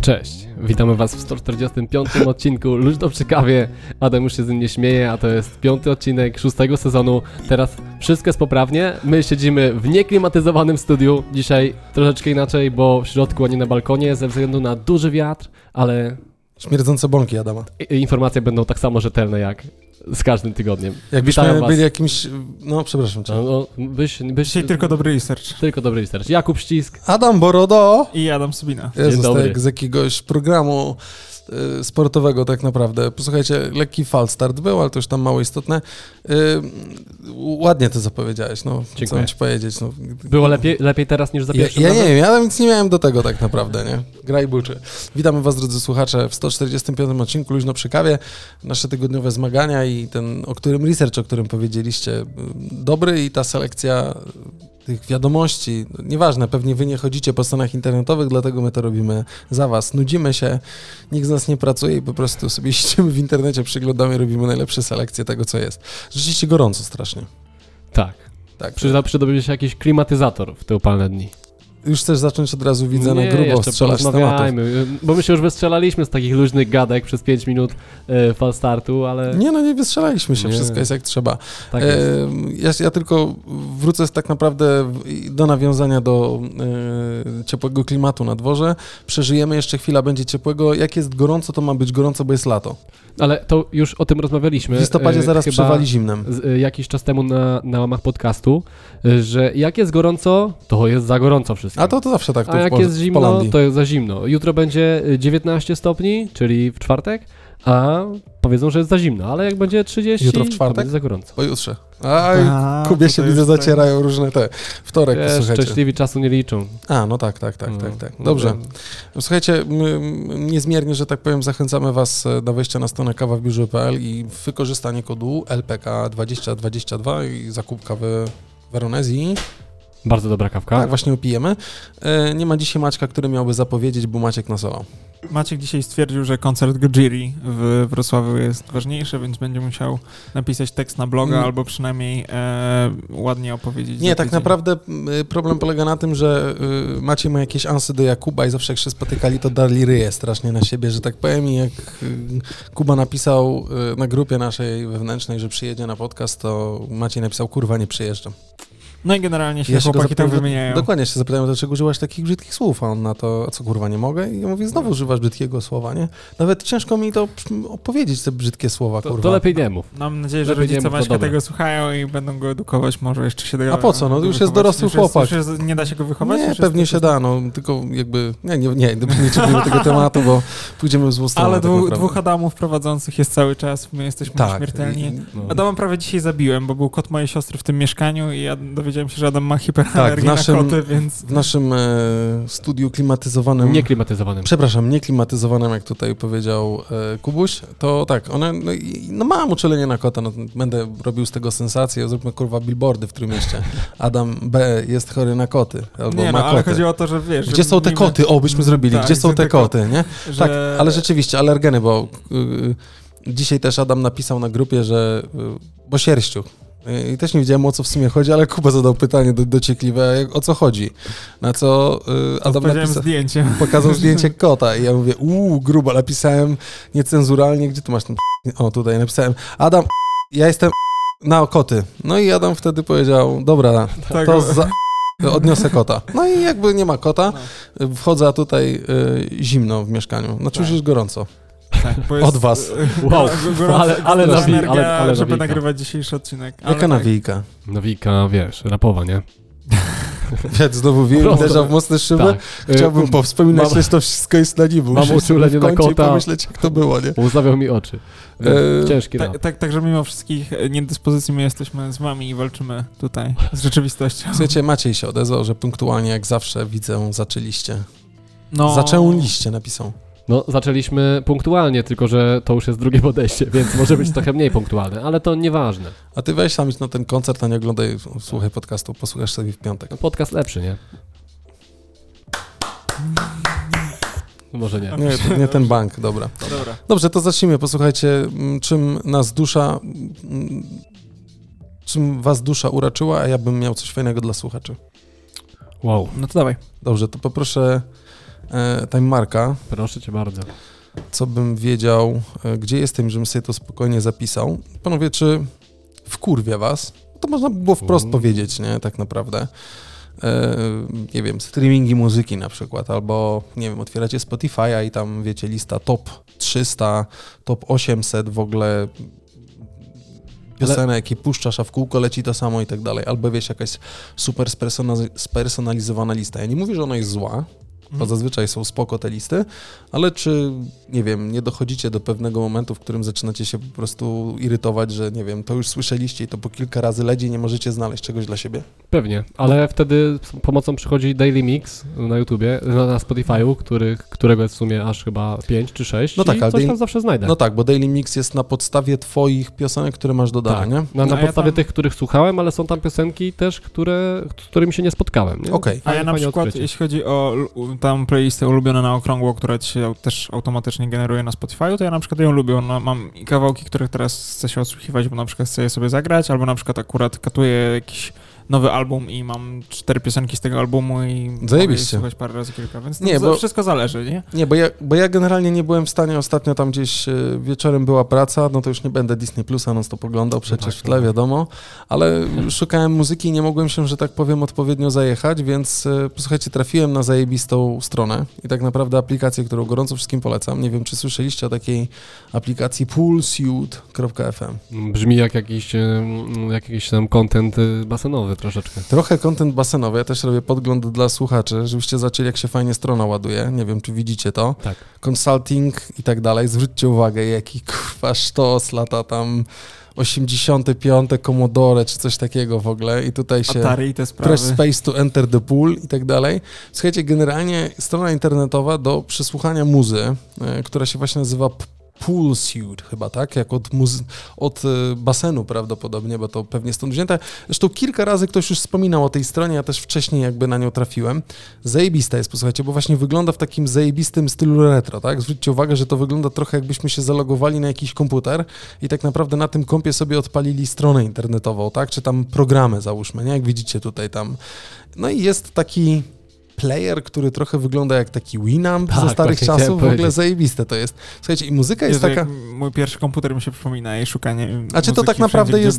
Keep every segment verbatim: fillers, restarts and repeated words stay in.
Cześć, witamy Was w sto czterdziestym piątym odcinku Luź do przy kawie. Adam już się z nim nie śmieje, a to jest piąty odcinek szóstego sezonu. Teraz wszystko jest poprawnie. My siedzimy w nieklimatyzowanym studiu. Dzisiaj troszeczkę inaczej, bo w środku, a nie na balkonie, ze względu na duży wiatr, ale... Śmierdzące bąki Adama. Informacje będą tak samo rzetelne jak z każdym tygodniem. Jakbyśmy byli jakimś... No, przepraszam cię. No, no, byś, byś... Dzisiaj tylko dobry research. Tylko dobry research. Jakub Ścisk. Adam Borodo. I Adam Subina. Jezus, tak z jakiegoś programu y, sportowego tak naprawdę. Posłuchajcie, lekki falstart był, ale to już tam mało istotne. Y, ładnie to zapowiedziałeś, no. Dziękuję. Co mam ci powiedzieć. No. Było lepiej, lepiej teraz niż za pierwszym razem? Ja, ja nie wiem, ja nic nie miałem do tego tak naprawdę, nie? Graj buczy. Witamy Was, drodzy słuchacze, w sto czterdziestym piątym odcinku Luźno przy kawie. Nasze tygodniowe zmagania i i ten, o którym research, o którym powiedzieliście, dobry i ta selekcja tych wiadomości, nieważne, pewnie wy nie chodzicie po stronach internetowych, dlatego my to robimy za was. Nudzimy się, nikt z nas nie pracuje i po prostu sobie siedzimy w internecie, przyglądamy, robimy najlepsze selekcje tego, co jest. Rzeczywiście gorąco strasznie. Tak. Tak. Przydałby się jakiś klimatyzator w te upalne dni. Już chcesz zacząć od razu, widzę, nie, na grubo strzelać z tematów. Bo my się już wystrzelaliśmy z takich luźnych gadek przez pięć minut e, fal startu, ale... Nie, no nie wystrzelaliśmy się, nie. Wszystko jest jak trzeba. Tak e, jest. Ja, ja tylko wrócę tak naprawdę do nawiązania do e, ciepłego klimatu na dworze. Przeżyjemy, jeszcze chwila będzie ciepłego. Jak jest gorąco, to ma być gorąco, bo jest lato. Ale to już o tym rozmawialiśmy. W listopadzie zaraz przewali zimnem. Z, jakiś czas temu na, na łamach podcastu, że jak jest gorąco, to jest za gorąco wszystko. A to, to zawsze tak. To A jak jest zimno, Polandii. To jest za zimno. Jutro będzie dziewiętnaście stopni, czyli w czwartek, a powiedzą, że jest za zimno, ale jak będzie trzydzieści, jutro w czwartek? To będzie za gorąco. Pojutrze. Aj, a, Kubie się widzę zacierają różne te... Wtorek, wiesz, słuchajcie. Szczęśliwi czasu nie liczą. A, no tak, tak, tak, no, tak, tak. Dobrze. No, słuchajcie, my, niezmiernie, że tak powiem, zachęcamy was do wejścia na stronę kawa w biurze kropka p l i wykorzystanie kodu L P K dwa tysiące dwadzieścia dwa i zakup kawy Veronesi. Bardzo dobra kawka. Tak, właśnie upijemy. E, nie ma dzisiaj Maćka, który miałby zapowiedzieć, bo Maciek nasolał. Maciek dzisiaj stwierdził, że koncert Gojiri w Wrocławiu jest ważniejszy, więc będzie musiał napisać tekst na bloga, mm. albo przynajmniej e, ładnie opowiedzieć. Nie, tak naprawdę problem polega na tym, że y, Maciej ma jakieś ansy do Jakuba i zawsze jak się spotykali, to dali ryje strasznie na siebie, że tak powiem. I jak y, Kuba napisał y, na grupie naszej wewnętrznej, że przyjedzie na podcast, to Maciej napisał, kurwa, nie przyjeżdżam. No i generalnie się, ja się chłopaki tam wymieniają. Dokładnie, się zapytałem, dlaczego używasz takich brzydkich słów, a on na to, a co kurwa, nie mogę? I ja mówię, znowu używasz brzydkiego słowa, nie? Nawet ciężko mi to opowiedzieć, te brzydkie słowa, to, kurwa. To lepiej nie mów. Mam nadzieję, że rodzice Maćka tego słuchają i będą go edukować, może jeszcze się tego... A po co, no już jest dorosły już chłopak. Jest, już jest, nie da się go wychować? Nie, pewnie się da, no tylko jakby... Nie, nie, nie, nie czujemy tego tematu, bo pójdziemy w złą stronę. Ale dwu, tak dwóch Adamów prowadzących jest cały czas, my jesteśmy tak śmiertelni. No. Adama prawie dzisiaj zabiłem, bo był kot mojej siostry w tym mieszkaniu i ja wiedziałem się, że Adam ma hiperallergię tak, na koty, więc... w naszym e, studiu klimatyzowanym... Nieklimatyzowanym. Przepraszam, nieklimatyzowanym, jak tutaj powiedział e, Kubuś, to tak, one, no, no mam uczulenie na kota, no, będę robił z tego sensację, zróbmy kurwa billboardy w Trójmieście. Adam B. jest chory na koty, albo nie, ma no, ale koty. Chodzi o to, że wiesz... Gdzie że są te niby... koty? O, byśmy zrobili. Tak, gdzie są te koty, nie? Że... Tak, ale rzeczywiście, alergeny, bo y, dzisiaj też Adam napisał na grupie, że... Y, bo sierściu. I też nie wiedziałem, o co w sumie chodzi, ale Kuba zadał pytanie do, dociekliwe, jak, o co chodzi. Na co yy, Adam napisał, zdjęcie. Pokazał zdjęcie kota i ja mówię, uuu, grubo, napisałem niecenzuralnie, gdzie tu masz ten... O, tutaj napisałem, Adam, ja jestem na koty. No i Adam wtedy powiedział, dobra, tak, to za... odniosę kota. No i jakby nie ma kota, wchodzę tutaj yy, zimno w mieszkaniu, znaczy już jest gorąco. Tak, bo jest od was. Wow, gorąca, ale, ale nawijka, ale, ale żeby nawijka. Nagrywać dzisiejszy odcinek. Ale jaka nawijka? Tak. Nawijka, wiesz, rapowa, nie? Wiec, znowu wiem, uderza w mocne szyby. Tak. Chciałbym powspominać, że to wszystko jest na nibu. Mam uczulenie na kota. Pomyśleć, jak to było, nie? Uzawiał mi oczy. Eee, Ciężki rap. Tak, tak, tak, że mimo wszystkich niedyspozycji my jesteśmy z wami i walczymy tutaj z rzeczywistością. Słuchajcie, Maciej się odezwał, że punktualnie, jak zawsze, widzę, zaczęliście. No. Zaczęliście, napisał. No, zaczęliśmy punktualnie, tylko że to już jest drugie podejście, więc może być trochę mniej punktualne, ale to nieważne. A ty weź sam idź na ten koncert, a nie oglądaj, słuchaj podcastu, posłuchasz sobie w piątek. No, podcast lepszy, nie? Może nie. Nie, nie ten bank, dobra. dobra. Dobrze, to zacznijmy. Posłuchajcie, czym nas dusza, czym was dusza uraczyła, a ja bym miał coś fajnego dla słuchaczy. Wow. No to dawaj. Dobrze, to poproszę e, Time Marka. Proszę cię bardzo. Co bym wiedział, e, gdzie jestem, żebym sobie to spokojnie zapisał. Panowie, czy wkurwia was? To można by było wprost U. powiedzieć, nie? Tak naprawdę. E, nie wiem, streamingi muzyki na przykład, albo nie wiem, otwieracie Spotify'a i tam wiecie, lista top trzysta, top osiemset w ogóle piosenek, ale... jakie puszczasz, a w kółko leci to samo i tak dalej, albo wiesz, jakaś super spersonalizowana lista. Ja nie mówię, że ona jest zła, bo mm. zazwyczaj są spoko te listy, ale czy, nie wiem, nie dochodzicie do pewnego momentu, w którym zaczynacie się po prostu irytować, że, nie wiem, to już słyszeliście i to po kilka razy leci i nie możecie znaleźć czegoś dla siebie? Pewnie, ale wtedy z pomocą przychodzi Daily Mix na YouTubie, na Spotify'u, który, którego jest w sumie aż chyba pięć czy sześć, no tak, i coś tam daily, zawsze znajdę. No tak, bo Daily Mix jest na podstawie twoich piosenek, które masz dodane, tak. nie? No, no, na ja podstawie tam... tych, których słuchałem, ale są tam piosenki też, które, z którymi się nie spotkałem. Nie? Okay. A ja na przykład, odkrycie. jeśli chodzi o... tam playlistę ulubioną na okrągło, która ci się też automatycznie generuje na Spotify, to ja na przykład ją lubię. No, mam kawałki, których teraz chcę się odsłuchiwać, bo na przykład chcę je sobie zagrać, albo na przykład akurat katuję jakiś nowy album i mam cztery piosenki z tego albumu i zajebiście słuchać parę razy kilka, więc to nie, bo, wszystko zależy, nie? Nie, bo ja, bo ja generalnie nie byłem w stanie, ostatnio tam gdzieś wieczorem była praca, no to już nie będę Disney Plusa non stop oglądał, przecież no tak, w tle, wiadomo, ale szukałem muzyki i nie mogłem się, że tak powiem, odpowiednio zajechać, więc posłuchajcie, trafiłem na zajebistą stronę i tak naprawdę aplikację, którą gorąco wszystkim polecam, nie wiem, czy słyszeliście o takiej aplikacji pool suite kropka f m. Brzmi jak jakiś, jak jakiś tam content basenowy. Troszeczkę. Trochę content basenowy, ja też robię podgląd dla słuchaczy, żebyście zaczęli, jak się fajnie strona ładuje, nie wiem, czy widzicie to, tak. Consulting i tak dalej, zwróćcie uwagę, jaki kurwa sztos, lata tam osiemdziesiąte piąte, Commodore, czy coś takiego w ogóle i tutaj się Atari, te sprawy. Press space to enter the pool i tak dalej. Słuchajcie, generalnie strona internetowa do przesłuchania muzy, która się właśnie nazywa PoolSuite chyba, tak? Jak od, muzy- od basenu prawdopodobnie, bo to pewnie stąd wzięte. Zresztą kilka razy ktoś już wspominał o tej stronie, ja też wcześniej jakby na nią trafiłem. Zajebista jest, posłuchajcie, bo właśnie wygląda w takim zajebistym stylu retro, tak? Zwróćcie uwagę, że to wygląda trochę jakbyśmy się zalogowali na jakiś komputer i tak naprawdę na tym kompie sobie odpalili stronę internetową, tak? Czy tam programy załóżmy, nie? Jak widzicie tutaj tam. No i jest taki... player, który trochę wygląda jak taki Winamp tak, ze starych czasów, w ogóle zajebiste to jest. Słuchajcie, i muzyka jest, jest taka... Mój pierwszy komputer mi się przypomina i szukanie A czy to tak naprawdę jest...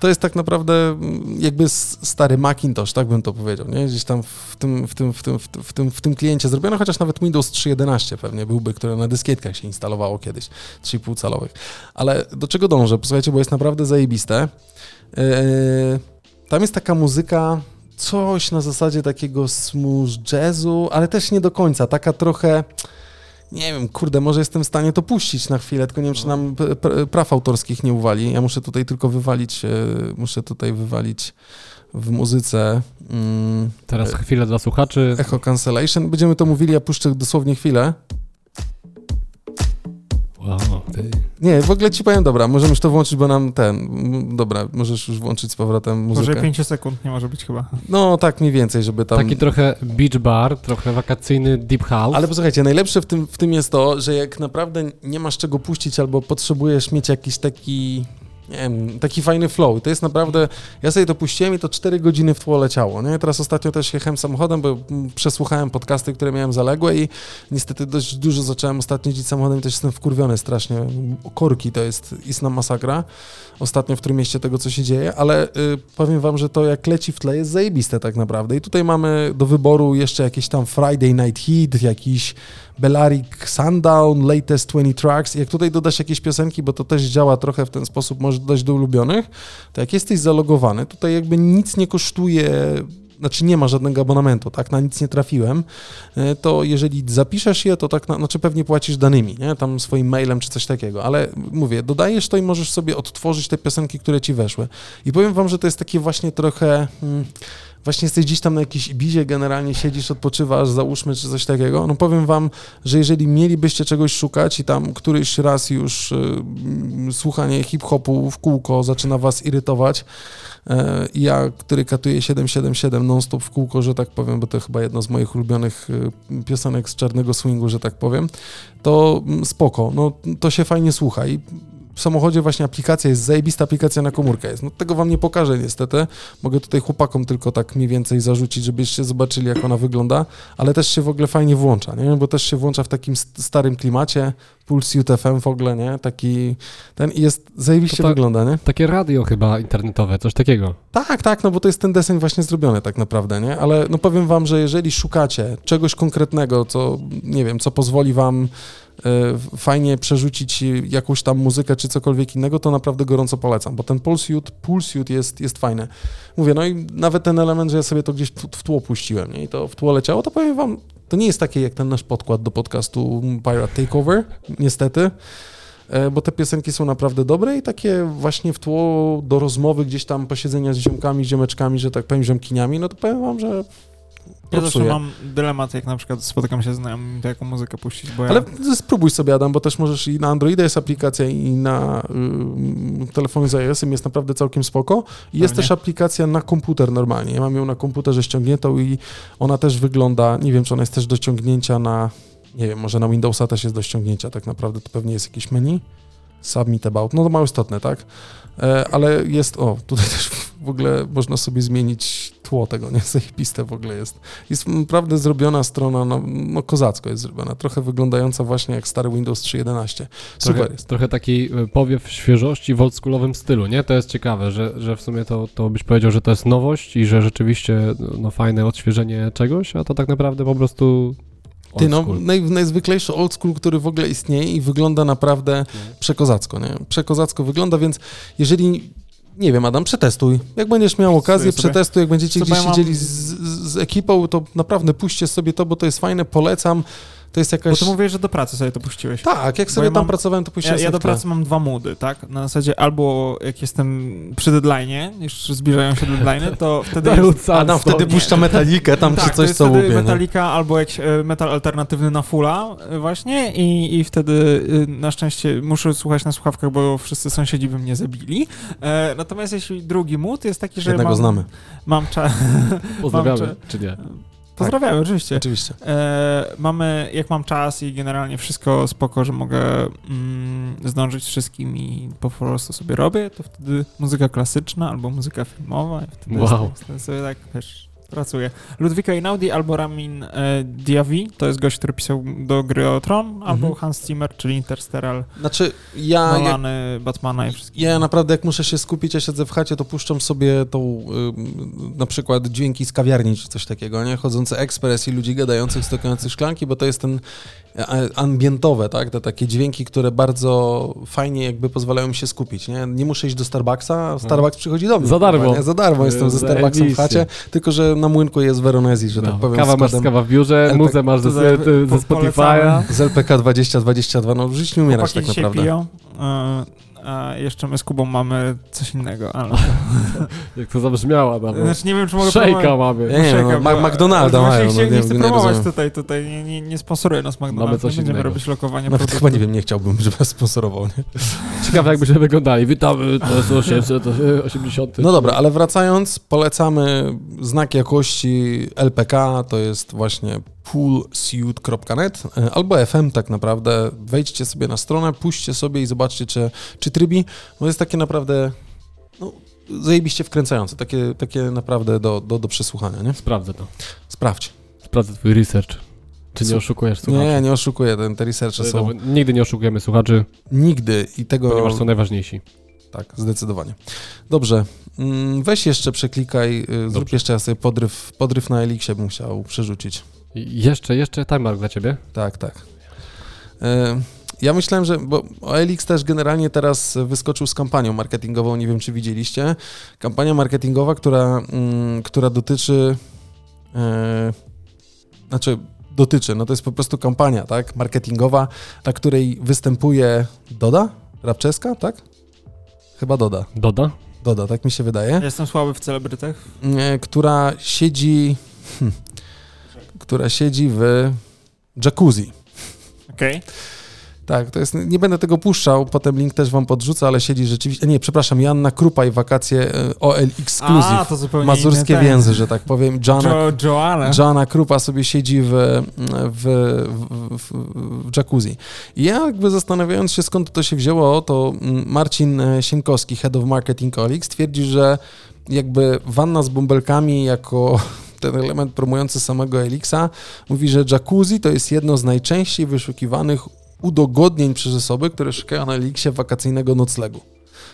To jest tak naprawdę jakby stary Macintosh, tak bym to powiedział, nie? Gdzieś tam w tym, w tym, w tym, w tym, w tym, w tym kliencie zrobiono, chociaż nawet Windows trzy jedenaście pewnie byłby, które na dyskietkach się instalowało kiedyś, trzy i pół calowych. Ale do czego dążę? Posłuchajcie, bo jest naprawdę zajebiste. Yy, tam jest taka muzyka... Coś na zasadzie takiego smooth jazzu, ale też nie do końca, taka trochę, nie wiem, kurde, może jestem w stanie to puścić na chwilę, tylko nie wiem, czy nam praw autorskich nie uwali. Ja muszę tutaj tylko wywalić, muszę tutaj wywalić w muzyce. Mm, Teraz chwilę dla słuchaczy. Echo cancellation, będziemy to mówili, ja puszczę dosłownie chwilę. Wow, ty. Nie, w ogóle ci powiem, dobra, możemy już to włączyć, bo nam ten, dobra, możesz już włączyć z powrotem muzykę. Może pięć sekund nie może być chyba. No tak mniej więcej, żeby tam... Taki trochę beach bar, trochę wakacyjny deep house. Ale posłuchajcie, najlepsze w tym, w tym jest to, że jak naprawdę nie masz czego puścić albo potrzebujesz mieć jakiś taki... Nie wiem, taki fajny flow. I to jest naprawdę, ja sobie to puściłem i to cztery godziny w tło leciało. Nie? Teraz ostatnio też jechałem samochodem, bo przesłuchałem podcasty, które miałem zaległe i niestety dość dużo zacząłem ostatnio jeździć samochodem i też jestem wkurwiony strasznie. Korki to jest istna masakra. Ostatnio w którym mieście tego, co się dzieje, ale y, powiem wam, że to jak leci w tle jest zajebiste tak naprawdę. I tutaj mamy do wyboru jeszcze jakieś tam Friday Night Heat, jakiś Bellaric Sundown, Latest dwadzieścia tracks. Jak tutaj dodasz jakieś piosenki, bo to też działa trochę w ten sposób, możesz dodać do ulubionych, to jak jesteś zalogowany, tutaj jakby nic nie kosztuje, znaczy nie ma żadnego abonamentu, tak, na nic nie trafiłem, to jeżeli zapiszesz je, to tak, na, znaczy pewnie płacisz danymi, nie, tam swoim mailem czy coś takiego, ale mówię, dodajesz to i możesz sobie odtworzyć te piosenki, które ci weszły. I powiem wam, że to jest takie właśnie trochę... Hmm, właśnie jesteś gdzieś tam na jakiejś Ibizie, generalnie siedzisz, odpoczywasz, załóżmy, czy coś takiego, no powiem wam, że jeżeli mielibyście czegoś szukać i tam któryś raz już y, słuchanie hip-hopu w kółko zaczyna was irytować, y, ja, który katuje siedem siedem siedem non-stop w kółko, że tak powiem, bo to chyba jedna z moich ulubionych piosenek z czarnego swingu, że tak powiem, to spoko, no to się fajnie słucha i w samochodzie właśnie aplikacja jest, zajebista aplikacja na komórkę jest. No tego wam nie pokażę niestety, mogę tutaj chłopakom tylko tak mniej więcej zarzucić, żebyście zobaczyli, jak ona wygląda, ale też się w ogóle fajnie włącza, nie? Bo też się włącza w takim starym klimacie, PoolSuite F M w ogóle, nie? Taki, ten jest, zajebiście ta, wygląda, nie? Takie radio chyba internetowe, coś takiego. Tak, tak, no bo to jest ten deseń właśnie zrobiony tak naprawdę, nie? Ale no powiem wam, że jeżeli szukacie czegoś konkretnego, co, nie wiem, co pozwoli wam fajnie przerzucić jakąś tam muzykę czy cokolwiek innego, to naprawdę gorąco polecam, bo ten PoolSuite, PoolSuite jest, jest fajny. Mówię, no i nawet ten element, że ja sobie to gdzieś w tło puściłem, nie? I to w tło leciało, to powiem wam, to nie jest takie jak ten nasz podkład do podcastu Pirate Takeover, niestety, bo te piosenki są naprawdę dobre i takie właśnie w tło do rozmowy gdzieś tam posiedzenia z ziomkami, ziomeczkami, że tak powiem, ziomkiniami, no to powiem wam, że ja zawsze mam dylemat, jak na przykład spotykam się z znajomym, to jaką muzykę puścić, bo ale ja... spróbuj sobie, Adam, bo też możesz i na Androida jest aplikacja i na y, telefonie z iOS-em jest naprawdę całkiem spoko. I jest też aplikacja na komputer normalnie. Ja mam ją na komputerze ściągniętą i ona też wygląda, nie wiem, czy ona jest też do ściągnięcia na, nie wiem, może na Windowsa też jest do ściągnięcia tak naprawdę, to pewnie jest jakieś menu. Submit about, no to mało istotne, tak? E, ale jest, o, tutaj też w ogóle można sobie zmienić tło tego, nie? Zajebiste w ogóle jest. Jest naprawdę zrobiona strona, no, no kozacko jest zrobiona, trochę wyglądająca właśnie jak stary Windows trzy jedenaście. Super trochę, jest. Trochę taki powiew świeżości w oldschoolowym stylu, nie? To jest ciekawe, że, że w sumie to, to byś powiedział, że to jest nowość i że rzeczywiście no, fajne odświeżenie czegoś, a to tak naprawdę po prostu... Ty, no, naj, najzwyklejszy old school, który w ogóle istnieje i wygląda naprawdę przekozacko, nie? Przekozacko wygląda, więc jeżeli, nie wiem, Adam, przetestuj. Jak będziesz miał okazję, sobie przetestuj, sobie. Jak będziecie sobie gdzieś mam... siedzieli z, z ekipą, to naprawdę puśćcie sobie to, bo to jest fajne, polecam. To jest jakaś... Bo ty mówisz, że do pracy sobie to puściłeś. Tak, jak sobie ja tam mam... pracowałem, to puściłem. Ja, ja do pracy mam dwa moody, tak? Na zasadzie albo jak jestem przy deadline'ie, już zbliżają się deadline'y, to wtedy... Jest... A tam wtedy puszcza metalikę, tam tak, czy coś, co łupię. Metalika albo jakiś metal alternatywny na fulla właśnie i, i wtedy na szczęście muszę słuchać na słuchawkach, bo wszyscy sąsiedzi by mnie zabili. E, natomiast jeśli drugi mood jest taki, że Jednego mam... znamy. Mam czas... Pozdrawiamy, mam czy nie? Pozdrawiamy, tak, oczywiście. oczywiście. E, mamy, jak mam czas i generalnie wszystko spoko, że mogę mm, zdążyć wszystkim i po prostu sobie robię, to wtedy muzyka klasyczna albo muzyka filmowa. I wtedy wow. Wtedy sobie tak, wiesz, pracuję. Ludwika Einaudi albo Ramin e, Djawi, to jest gość, który pisał do gry o Tron, mhm. albo Hans Zimmer, czyli Interstellar, znaczy, ja, Nolany, jak, Batmana i wszystkich. Ja naprawdę, jak muszę się skupić, ja siedzę w chacie, to puszczam sobie tą y, na przykład dźwięki z kawiarni, czy coś takiego, nie? Chodzący ekspres i ludzi gadających, stukających szklanki, bo to jest ten ambientowe, tak? Te takie dźwięki, które bardzo fajnie jakby pozwalają mi się skupić, nie? Nie muszę iść do Starbucksa, Starbucks przychodzi do mnie. Za darmo. Chyba, za darmo jestem ze Starbucksem w chacie, tylko że na młynku jest Veronesi, że no, tak powiem. Kawa składem, masz z kawa w biurze, L P... muzę masz ze, ze, ze, ze Spotify'a. Z L P K dwa tysiące dwadzieścia dwa, no żyć nie umierasz tak naprawdę. Piją, a jeszcze my z Kubą mamy coś innego, ale... Jak to zabrzmiało, Adam. Znaczy nie wiem, czy mogę... Szejka mamy. Nie, nie, no, ma- McDonalda mają. Się, no, nie, nie chcę nie promować rozumiem. tutaj, tutaj nie, nie, nie sponsoruje nas McDonald's. Mamy coś nie będziemy innego. Robić lokowanie nawet produktu. Chyba nie wiem, nie chciałbym, żeby nas sponsorował, nie? Ciekawe, jakby się wyglądali. Witamy, to jest osiemset osiemdziesiąt. No dobra, ale wracając, polecamy znak jakości L P K, to jest właśnie... poolsuite kropka net albo F M tak naprawdę, wejdźcie sobie na stronę, puśćcie sobie i zobaczcie, czy, czy trybi, bo jest takie naprawdę no, zajebiście wkręcające, takie, takie naprawdę do, do, do przesłuchania, nie? Sprawdzę to. Sprawdź. Sprawdzę twój research. Czy nie oszukujesz słuchaczy? Nie, nie oszukuję, te, te researche są... Nigdy nie oszukujemy słuchaczy. Nigdy i tego... Ponieważ są najważniejsi. Tak, zdecydowanie. Dobrze, weź jeszcze przeklikaj, Dobrze. zrób jeszcze ja sobie podryw, podryw na Elixie bym chciał przerzucić. Jeszcze, jeszcze timer dla ciebie? Tak, tak. Ja myślałem, że, bo O L X też generalnie teraz wyskoczył z kampanią marketingową, nie wiem, czy widzieliście. Kampania marketingowa, która, która dotyczy, znaczy dotyczy, no to jest po prostu kampania, tak, marketingowa, na której występuje Doda Rabczewska, tak? Chyba Doda. Doda? Doda, tak mi się wydaje. Ja jestem słaby w celebrytach. Która siedzi... Hm, która siedzi w jacuzzi. Okej. Okay. Tak, to jest... Nie będę tego puszczał, potem link też wam podrzucę, ale siedzi rzeczywiście... Nie, przepraszam, Joanna Krupa i wakacje O L Exclusive. A, to zupełnie mazurskie inne, tak. Więzy, że tak powiem. Joanna, jo, Joanna. Joanna Krupa sobie siedzi w, w, w, w, w jacuzzi. I ja jakby zastanawiając się, skąd to się wzięło, to Marcin Sienkowski, Head of Marketing O L X, twierdzi, że jakby wanna z bąbelkami jako... ten element promujący samego Elixa, mówi, że jacuzzi to jest jedno z najczęściej wyszukiwanych udogodnień przez osoby, które szukają na Elixie wakacyjnego noclegu.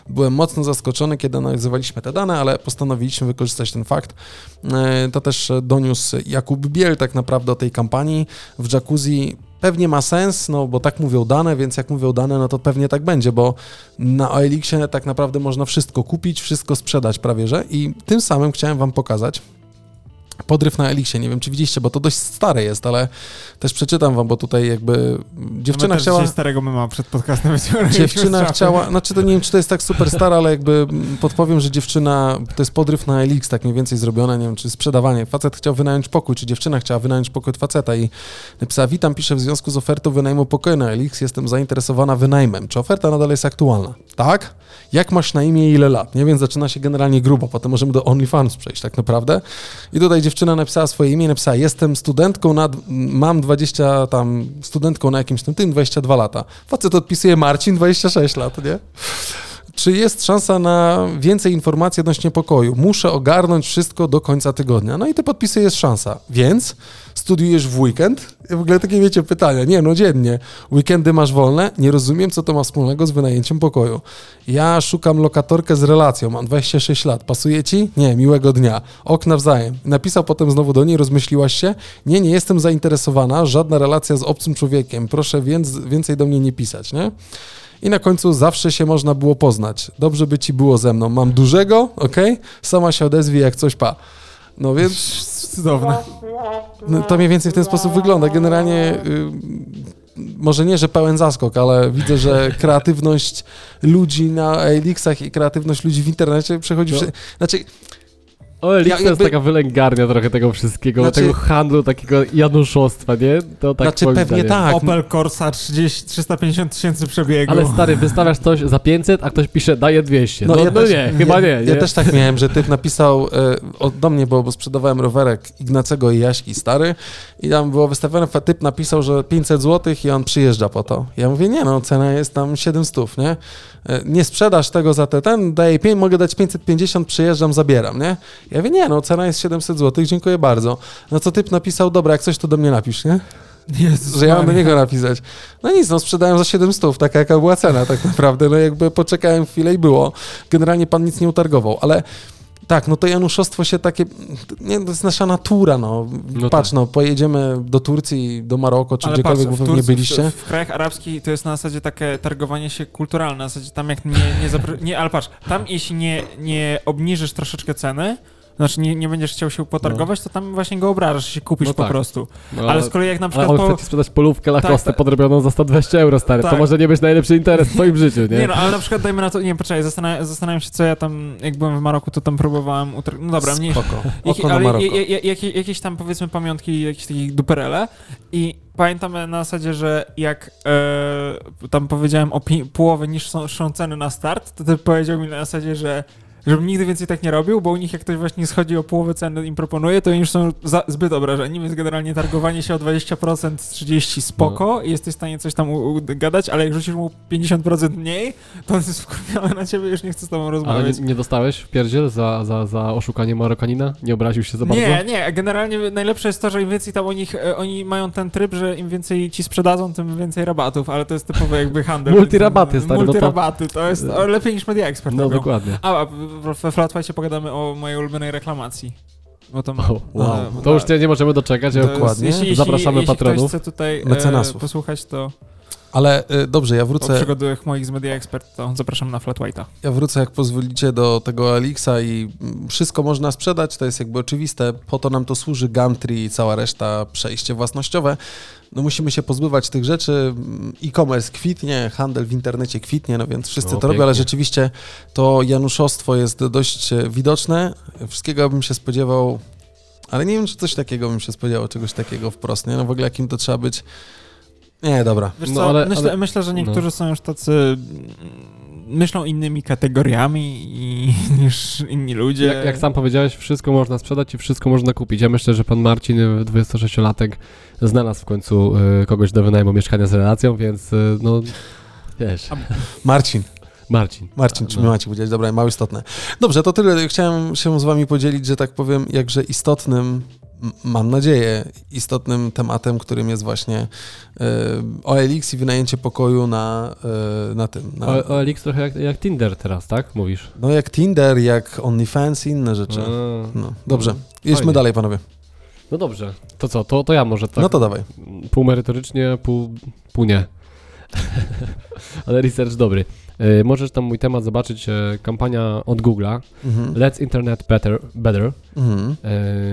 Byłem mocno zaskoczony, kiedy analizowaliśmy te dane, ale postanowiliśmy wykorzystać ten fakt. To też doniósł Jakub Biel tak naprawdę o tej kampanii. W jacuzzi pewnie ma sens, no bo tak mówią dane, więc jak mówią dane, no to pewnie tak będzie, bo na Elixie tak naprawdę można wszystko kupić, wszystko sprzedać prawie że i tym samym chciałem wam pokazać podryw na Elixie, nie wiem czy widzieliście, bo to dość stare jest, ale też przeczytam wam, bo tutaj jakby dziewczyna my też chciała... starego mema przed podcastem. Dziewczyna chciała, znaczy to nie wiem czy to jest tak super stare, ale jakby podpowiem, że dziewczyna, to jest podryw na Elix, tak mniej więcej zrobione, nie wiem czy sprzedawanie. Facet chciał wynająć pokój, czy dziewczyna chciała wynająć pokój od faceta i napisała: witam, piszę w związku z ofertą wynajmu pokoju na Elix, jestem zainteresowana wynajmem. Czy oferta nadal jest aktualna? Tak? Jak masz na imię i ile lat? Nie, więc zaczyna się generalnie grubo, potem możemy do OnlyFans przejść tak naprawdę. I tutaj dziewczyna napisała swoje imię, napisała: jestem studentką, na, mam dwadzieścia tam, studentką na jakimś tym, tym dwadzieścia dwa lata. Facet odpisuje: Marcin, dwadzieścia sześć lat, nie? Czy jest szansa na więcej informacji odnośnie pokoju? Muszę ogarnąć wszystko do końca tygodnia. No i ty podpisuje: jest szansa. Więc studiujesz w weekend? W ogóle takie, wiecie, pytania. Nie, no dziennie. Weekendy masz wolne? Nie rozumiem, co to ma wspólnego z wynajęciem pokoju. Ja szukam lokatorkę z relacją. Mam dwadzieścia sześć lat. Pasuje ci? Nie, miłego dnia. Ok, nawzajem. Napisał potem znowu do niej: rozmyśliłaś się? Nie, nie jestem zainteresowana. Żadna relacja z obcym człowiekiem. Proszę więc więcej do mnie nie pisać, nie? I na końcu: zawsze się można było poznać. Dobrze by ci było ze mną. Mam dużego, okej? Okay? Sama się odezwij jak coś, pa. No więc... Cudowne. No, to mniej więcej w ten sposób wygląda. Generalnie yy, może nie, że pełen zaskok, ale widzę, że kreatywność ludzi na eliksach i kreatywność ludzi w internecie przechodzi... No. Przy... Znaczy... O, Elix ja, jakby... to jest taka wylęgarnia trochę tego wszystkiego, znaczy... tego handlu, takiego januszostwa, nie? To tak znaczy pewnie zdaniem. Tak. Opel Corsa trzydzieści, trzysta pięćdziesiąt tysięcy przebiegu. Ale stary, wystawiasz coś za pięćset, a ktoś pisze: daje dwieście. No, no, ja no też, nie, chyba nie, nie. Ja, ja też tak miałem, że typ napisał y, do mnie, bo, bo sprzedawałem rowerek Ignacego i Jaśki, stary, i tam było wystawione, typ napisał, że pięćset złotych i on przyjeżdża po to. Ja mówię: nie no, cena jest tam siedemset, nie? Nie sprzedasz tego za te, ten, daję pięć, mogę dać pięćset pięćdziesiąt, przyjeżdżam, zabieram, nie? Ja wiem, nie, no cena jest siedemset złotych, dziękuję bardzo. No co typ napisał: dobra, jak coś, to do mnie napisz, nie? Jezus, że ja mam do niego napisać. No nic, no sprzedałem za siedemset, taka jaka była cena tak naprawdę, no jakby poczekałem chwilę i było. Generalnie pan nic nie utargował, ale... Tak, no to januszostwo się takie, nie, to jest nasza natura, no. no patrz, tak. no, pojedziemy do Turcji, do Maroko, czy ale gdziekolwiek patrz, w Turcji, nie byliście. W, w krajach arabskich to jest na zasadzie takie targowanie się kulturalne, na zasadzie tam jak nie, nie, zapro... nie ale patrz, tam jeśli nie, nie obniżysz troszeczkę ceny, znaczy nie, nie będziesz chciał się potargować, no. to tam właśnie go obrażasz, się kupisz no po tak. prostu. No, ale z kolei jak na przykład... Ale on chce ci sprzedać polówkę Lacostę tak, podrobioną za sto dwadzieścia euro, stary, tak. to może nie być najlepszy interes w twoim życiu, nie? Nie no, ale na przykład dajmy na to... Nie wiem, poczekaj, zastanawiam, zastanawiam się, co ja tam, jak byłem w Maroku, to tam próbowałem... Utar... No dobra, mniej... Spoko, ale Maroko. Je, je, je, jakieś tam powiedzmy pamiątki, jakieś takie duperele i... Pamiętam na zasadzie, że jak e, tam powiedziałem o pi- połowę niż są, są ceny na start, to ty powiedział mi na zasadzie, że żebym nigdy więcej tak nie robił, bo u nich jak ktoś właśnie schodzi o połowę ceny im proponuje, to już są za, zbyt obrażeni, więc generalnie targowanie się o dwadzieścia procent, trzydzieści procent spoko no. i jesteś w stanie coś tam ugadać, ale jak rzucisz mu pięćdziesiąt procent mniej, to on jest wkurwiony na ciebie, już nie chce z tobą rozmawiać. Ale nie dostałeś w pierdziel za, za, za oszukanie Marokanina? Nie obraził się za bardzo? Nie, nie, generalnie najlepsze jest to, że im więcej tam o nich, oni mają ten tryb, że im więcej ci sprzedadzą, tym więcej rabatów, ale to jest typowy jakby handel. Multirabaty, stary. Multirabaty, to jest lepiej niż Media Expert. No tego. Dokładnie. A, we Flatwajcie pogadamy o mojej ulubionej reklamacji. Bo to, oh, wow. e, to już nie, nie możemy doczekać, dokładnie. Jest, jeśli, Zapraszamy jeśli patronów. Jeśli ktoś chce tutaj e, posłuchać, to Ale dobrze, ja wrócę... Po przygodach moich z Media Expert to zapraszam na Flat White'a. Ja wrócę, jak pozwolicie, do tego O L X i wszystko można sprzedać, to jest jakby oczywiste, po to nam to służy, Gumtree i cała reszta, przejście własnościowe. No musimy się pozbywać tych rzeczy, e-commerce kwitnie, handel w internecie kwitnie, no więc wszyscy no, to pięknie. robią, ale rzeczywiście to januszostwo jest dość widoczne. Wszystkiego bym się spodziewał, ale nie wiem, czy coś takiego bym się spodziewał, czegoś takiego wprost, nie? No w ogóle jakim to trzeba być... Nie, dobra. Wiesz co, no, ale, myślę, ale, myślę, że niektórzy no. są już tacy, myślą innymi kategoriami i, niż inni ludzie. Jak, jak sam powiedziałeś, wszystko można sprzedać i wszystko można kupić. Ja myślę, że pan Marcin, dwudziestosześciolatek, znalazł w końcu y, kogoś do wynajmu mieszkania z relacją, więc y, no wiesz. Marcin. Marcin. Marcin, czy mi macie powiedzieć? Dobra, mało istotne. Dobrze, to tyle. Chciałem się z wami podzielić, że tak powiem, jakże istotnym, mam nadzieję, istotnym tematem, którym jest właśnie y, O L X i wynajęcie pokoju na, y, na tym. Na... O, OLX trochę jak, jak Tinder teraz, tak? Mówisz? No jak Tinder, jak OnlyFans i inne rzeczy. No, dobrze, jedźmy dalej, panowie. No dobrze, to co? To, to ja może tak? No to dawaj. Pół merytorycznie, pół, pół nie. Ale research dobry. Y, możesz tam mój temat zobaczyć, y, kampania od Google'a, mm-hmm. Let's Internet Better, better mm-hmm.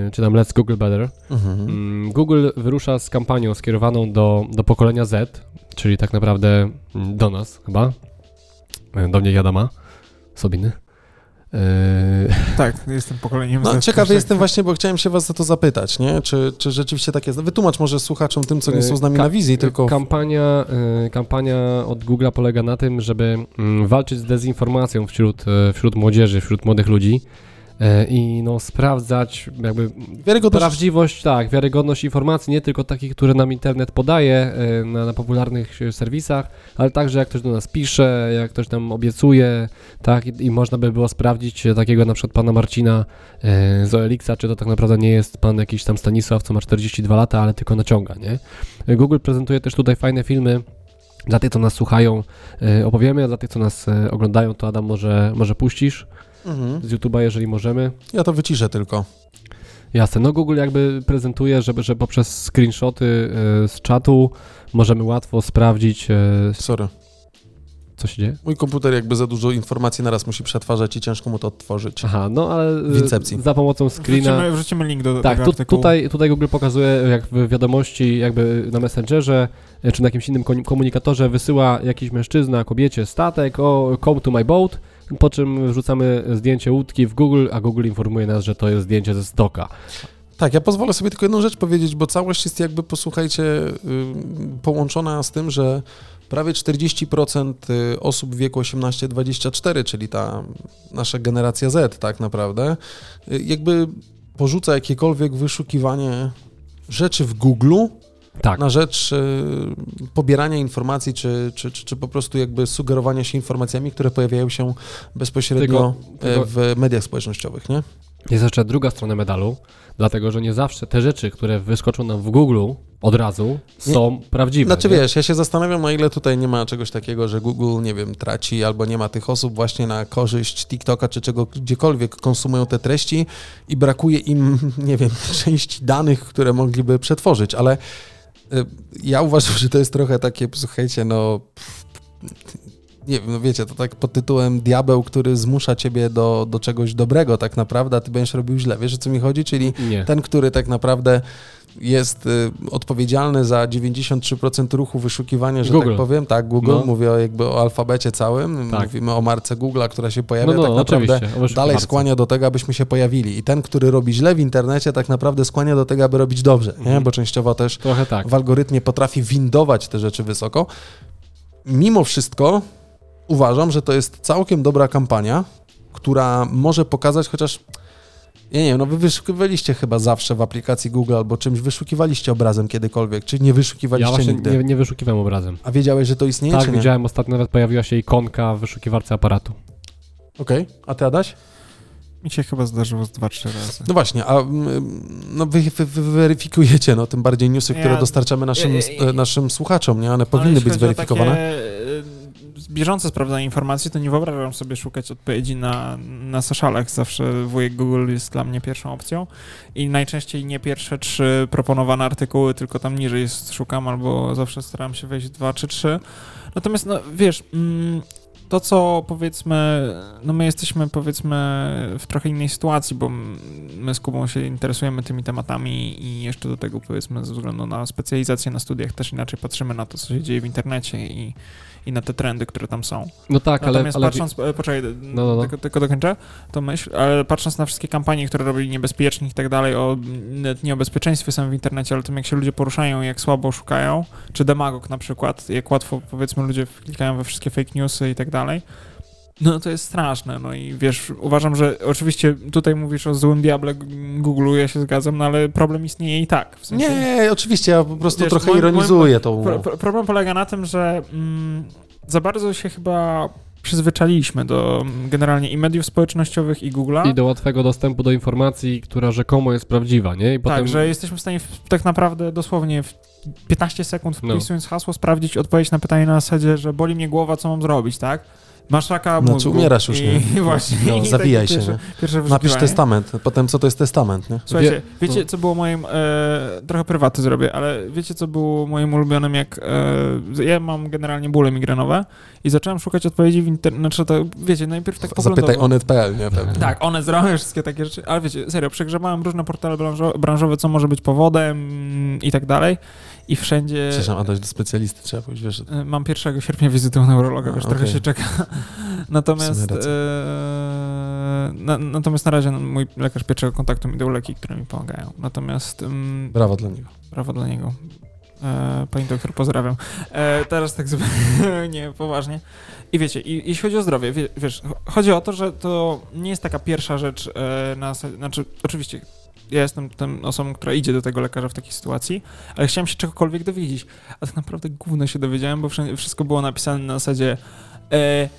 y, czy tam Let's Google Better. Mm-hmm. Y, Google wyrusza z kampanią skierowaną do, do pokolenia Z, czyli tak naprawdę y, do nas chyba, y, do mnie i Adama Sobiny. Yy... Tak, jestem pokoleniem. No, ciekawy jestem właśnie, bo chciałem się was o to zapytać, nie? Czy, czy rzeczywiście tak jest? Wytłumacz może słuchaczom tym, co nie są z nami Ka- na wizji, tylko... Kampania, yy, kampania od Google'a polega na tym, żeby yy, walczyć z dezinformacją wśród, yy, wśród młodzieży, wśród młodych ludzi yy, i no, sprawdzać jakby wiarygodność... prawdziwość, tak, wiarygodność informacji, nie tylko takich, które nam internet podaje yy, na, na popularnych serwisach, ale także jak ktoś do nas pisze, jak ktoś nam obiecuje, tak, i, i można by było sprawdzić takiego na przykład pana Marcina yy, z O L X-a, czy to tak naprawdę nie jest pan jakiś tam Stanisław, co ma czterdzieści dwa lata, ale tylko naciąga, nie? Google prezentuje też tutaj fajne filmy. Dla tych, co nas słuchają, yy, opowiemy, a dla tych, co nas yy, oglądają, to Adam, może, może puścisz mhm. z YouTube'a, jeżeli możemy. Ja to wyciszę tylko. Jasne, no Google jakby prezentuje, żeby, że poprzez screenshoty yy, z czatu możemy łatwo sprawdzić... Yy, Sorry. Co się dzieje? Mój komputer jakby za dużo informacji naraz musi przetwarzać i ciężko mu to odtworzyć. Aha, no ale za pomocą screena... Wrzucimy, wrzucimy link do, do tak, tego tu, tutaj, tutaj Google pokazuje, jak w wiadomości jakby na Messengerze czy na jakimś innym komunikatorze wysyła jakiś mężczyzna kobiecie statek, o come to my boat, po czym wrzucamy zdjęcie łódki w Google, a Google informuje nas, że to jest zdjęcie ze stoka. Tak, ja pozwolę sobie tylko jedną rzecz powiedzieć, bo całość jest jakby, posłuchajcie, połączona z tym, że prawie czterdzieści procent osób w wieku osiemnaście do dwudziestu czterech, czyli ta nasza generacja Z tak naprawdę, jakby porzuca jakiekolwiek wyszukiwanie rzeczy w Google'u tak. na rzecz pobierania informacji, czy, czy, czy, czy po prostu jakby sugerowania się informacjami, które pojawiają się bezpośrednio tego, tego... w mediach społecznościowych, nie? Jest jeszcze druga strona medalu, dlatego że nie zawsze te rzeczy, które wyskoczą nam w Google od razu, są nie, prawdziwe. Znaczy nie? wiesz, ja się zastanawiam, na ile tutaj nie ma czegoś takiego, że Google, nie wiem, traci albo nie ma tych osób właśnie na korzyść TikToka czy czego, gdziekolwiek konsumują te treści i brakuje im, nie wiem, części danych, które mogliby przetworzyć, ale y, ja uważam, że to jest trochę takie, słuchajcie, no... Nie wiem, no wiecie, to tak pod tytułem diabeł, który zmusza ciebie do, do czegoś dobrego tak naprawdę, a ty będziesz robił źle. Wiesz, o co mi chodzi? Czyli nie. ten, który tak naprawdę jest y, odpowiedzialny za dziewięćdziesiąt trzy procent ruchu wyszukiwania, że Google. tak powiem. Tak, Google, no. mówię jakby o alfabecie całym, tak. mówimy o marce Google'a, która się pojawia, no, no, tak naprawdę dalej marce. skłania do tego, abyśmy się pojawili. I ten, który robi źle w internecie, tak naprawdę skłania do tego, aby robić dobrze, nie? Mm. Bo częściowo też trochę tak. w algorytmie potrafi windować te rzeczy wysoko. Mimo wszystko uważam, że to jest całkiem dobra kampania, która może pokazać, chociaż ja nie wiem, no wy wyszukiwaliście chyba zawsze w aplikacji Google albo czymś, wyszukiwaliście obrazem kiedykolwiek, czy nie wyszukiwaliście ja właśnie nigdy? Nie, nie wyszukiwałem obrazem. A wiedziałeś, że to istnieje, tak, czy nie? Tak, widziałem ostatnio, nawet pojawiła się ikonka w wyszukiwarce aparatu. Okej, okay. A ty, Adaś? Mi się chyba zdarzyło z dwa, trzy razy. No właśnie, a no wy, wy, wy weryfikujecie, no tym bardziej newsy, które ja, dostarczamy naszym, ja, ja, ja, naszym słuchaczom, nie? One powinny być zweryfikowane. Takie... bieżąco sprawdzanie informacji, to nie wyobrażam sobie szukać odpowiedzi na, na socialach. Zawsze wujek Google jest dla mnie pierwszą opcją i najczęściej nie pierwsze trzy proponowane artykuły, tylko tam niżej jest, szukam, albo zawsze staram się wejść dwa czy trzy. Natomiast, no wiesz, to co powiedzmy, no my jesteśmy powiedzmy w trochę innej sytuacji, bo my z Kubą się interesujemy tymi tematami i jeszcze do tego powiedzmy ze względu na specjalizację na studiach też inaczej patrzymy na to, co się dzieje w internecie i, i na te trendy, które tam są. No tak, Natomiast ale... Natomiast patrząc, ale... poczekaj, no, no, no. Tylko, tylko dokończę tą myśl, ale patrząc na wszystkie kampanie, które robili niebezpieczni i tak dalej, o, nie o bezpieczeństwie samym w internecie, ale o tym, jak się ludzie poruszają, jak słabo szukają, czy demagog na przykład, jak łatwo powiedzmy ludzie klikają we wszystkie fake newsy i tak dalej, Dalej. No to jest straszne, no i wiesz, uważam, że oczywiście tutaj mówisz o złym diable Google'u, ja się zgadzam, no ale problem istnieje i tak. W sensie, nie, oczywiście, ja po prostu wiesz, trochę moim, ironizuję tą umowę. Problem polega na tym, że mm, za bardzo się chyba przyzwyczailiśmy do generalnie i mediów społecznościowych, i Google'a. I do łatwego dostępu do informacji, która rzekomo jest prawdziwa, nie? I potem... Tak, że jesteśmy w stanie w, tak naprawdę dosłownie w piętnaście sekund wpisując no. hasło, sprawdzić odpowiedź na pytanie na zasadzie, że boli mnie głowa, co mam zrobić, tak? Masz raka mózgu. No czy umierasz już, nie? I właśnie, no, i zabijaj się, pierwsze, pierwsze napisz testament, potem co to jest testament, nie? Słuchajcie, Wie, wiecie co było moim, e, trochę prywaty zrobię, ale wiecie co było moim ulubionym, jak, e, ja mam generalnie bóle migrenowe i zacząłem szukać odpowiedzi w internecie, znaczy to, wiecie, najpierw tak poglądowo. Zapytaj onet kropka p l, nie? Pewnie. Tak, one zrobią wszystkie takie rzeczy, ale wiecie, serio, przegrzebałem różne portale branżowe, co może być powodem i tak dalej. I wszędzie... Przepraszam, Adaś, do specjalisty trzeba pójść, wiesz... Mam pierwszego sierpnia wizytę u neurologa, wiesz, okay. Trochę się czeka. Natomiast e, na, natomiast na razie mój lekarz pierwszego kontaktu mi dał leki, które mi pomagają. Natomiast... Um, brawo dla niego. Brawo dla niego. E, pani doktor, pozdrawiam. E, teraz tak zupełnie poważnie. I wiecie, i, jeśli chodzi o zdrowie, wie, wiesz, chodzi o to, że to nie jest taka pierwsza rzecz e, na... Znaczy, oczywiście... Ja jestem tą osobą, która idzie do tego lekarza w takiej sytuacji, ale chciałem się czegokolwiek dowiedzieć. A tak naprawdę gówno się dowiedziałem, bo wszystko było napisane na zasadzie e,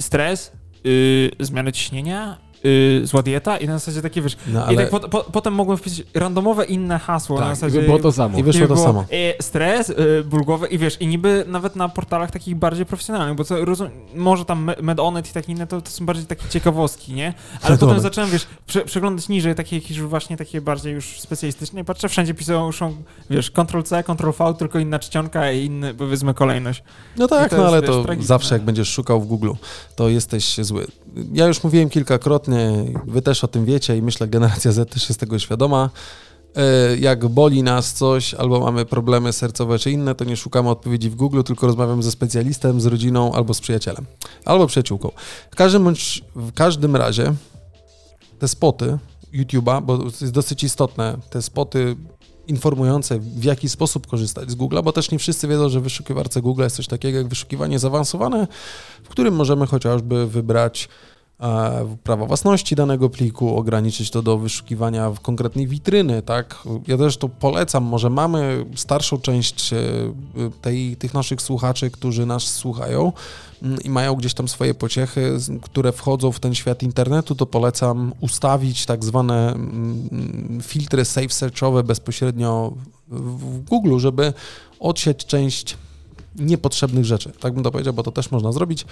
stres, y, zmiany ciśnienia, y, zła dieta i na zasadzie takie, wiesz... No, ale... I tak po, po, potem mogłem wpisać randomowe inne hasło, tak, na zasadzie... było to samo. I wyszło to samo. E, stres, y, ból głowy i wiesz, i niby nawet na portalach takich bardziej profesjonalnych, bo co, rozum, może tam MedOnet i tak inne, to, to są bardziej takie ciekawostki, nie? Ale Medonet. Potem zacząłem, wiesz, prze, przeglądać niżej, takie jakieś właśnie takie bardziej już specjalistyczne i patrzę, wszędzie piszą, wiesz, kontrol C, kontrol V, tylko inna czcionka i inny, powiedzmy, kolejność. No tak, no jest, ale wiesz, to tragiczne. Zawsze jak będziesz szukał w Google, to jesteś zły. Ja już mówiłem kilkakrotnie, wy też o tym wiecie i myślę, że generacja Z też jest tego świadoma. Jak boli nas coś albo mamy problemy sercowe czy inne, to nie szukamy odpowiedzi w Google, tylko rozmawiamy ze specjalistą, z rodziną albo z przyjacielem, albo przyjaciółką. W każdym, bądź, w każdym razie te spoty YouTube'a, bo to jest dosyć istotne, te spoty informujące, w jaki sposób korzystać z Google'a, bo też nie wszyscy wiedzą, że w wyszukiwarce Google jest coś takiego jak wyszukiwanie zaawansowane, w którym możemy chociażby wybrać prawa własności danego pliku, ograniczyć to do wyszukiwania w konkretnej witryny, tak? Ja też to polecam, może mamy starszą część tej, tych naszych słuchaczy, którzy nas słuchają i mają gdzieś tam swoje pociechy, które wchodzą w ten świat internetu, to polecam ustawić tak zwane filtry safe searchowe bezpośrednio w Google, żeby odsiać część niepotrzebnych rzeczy, tak bym to powiedział, bo to też można zrobić.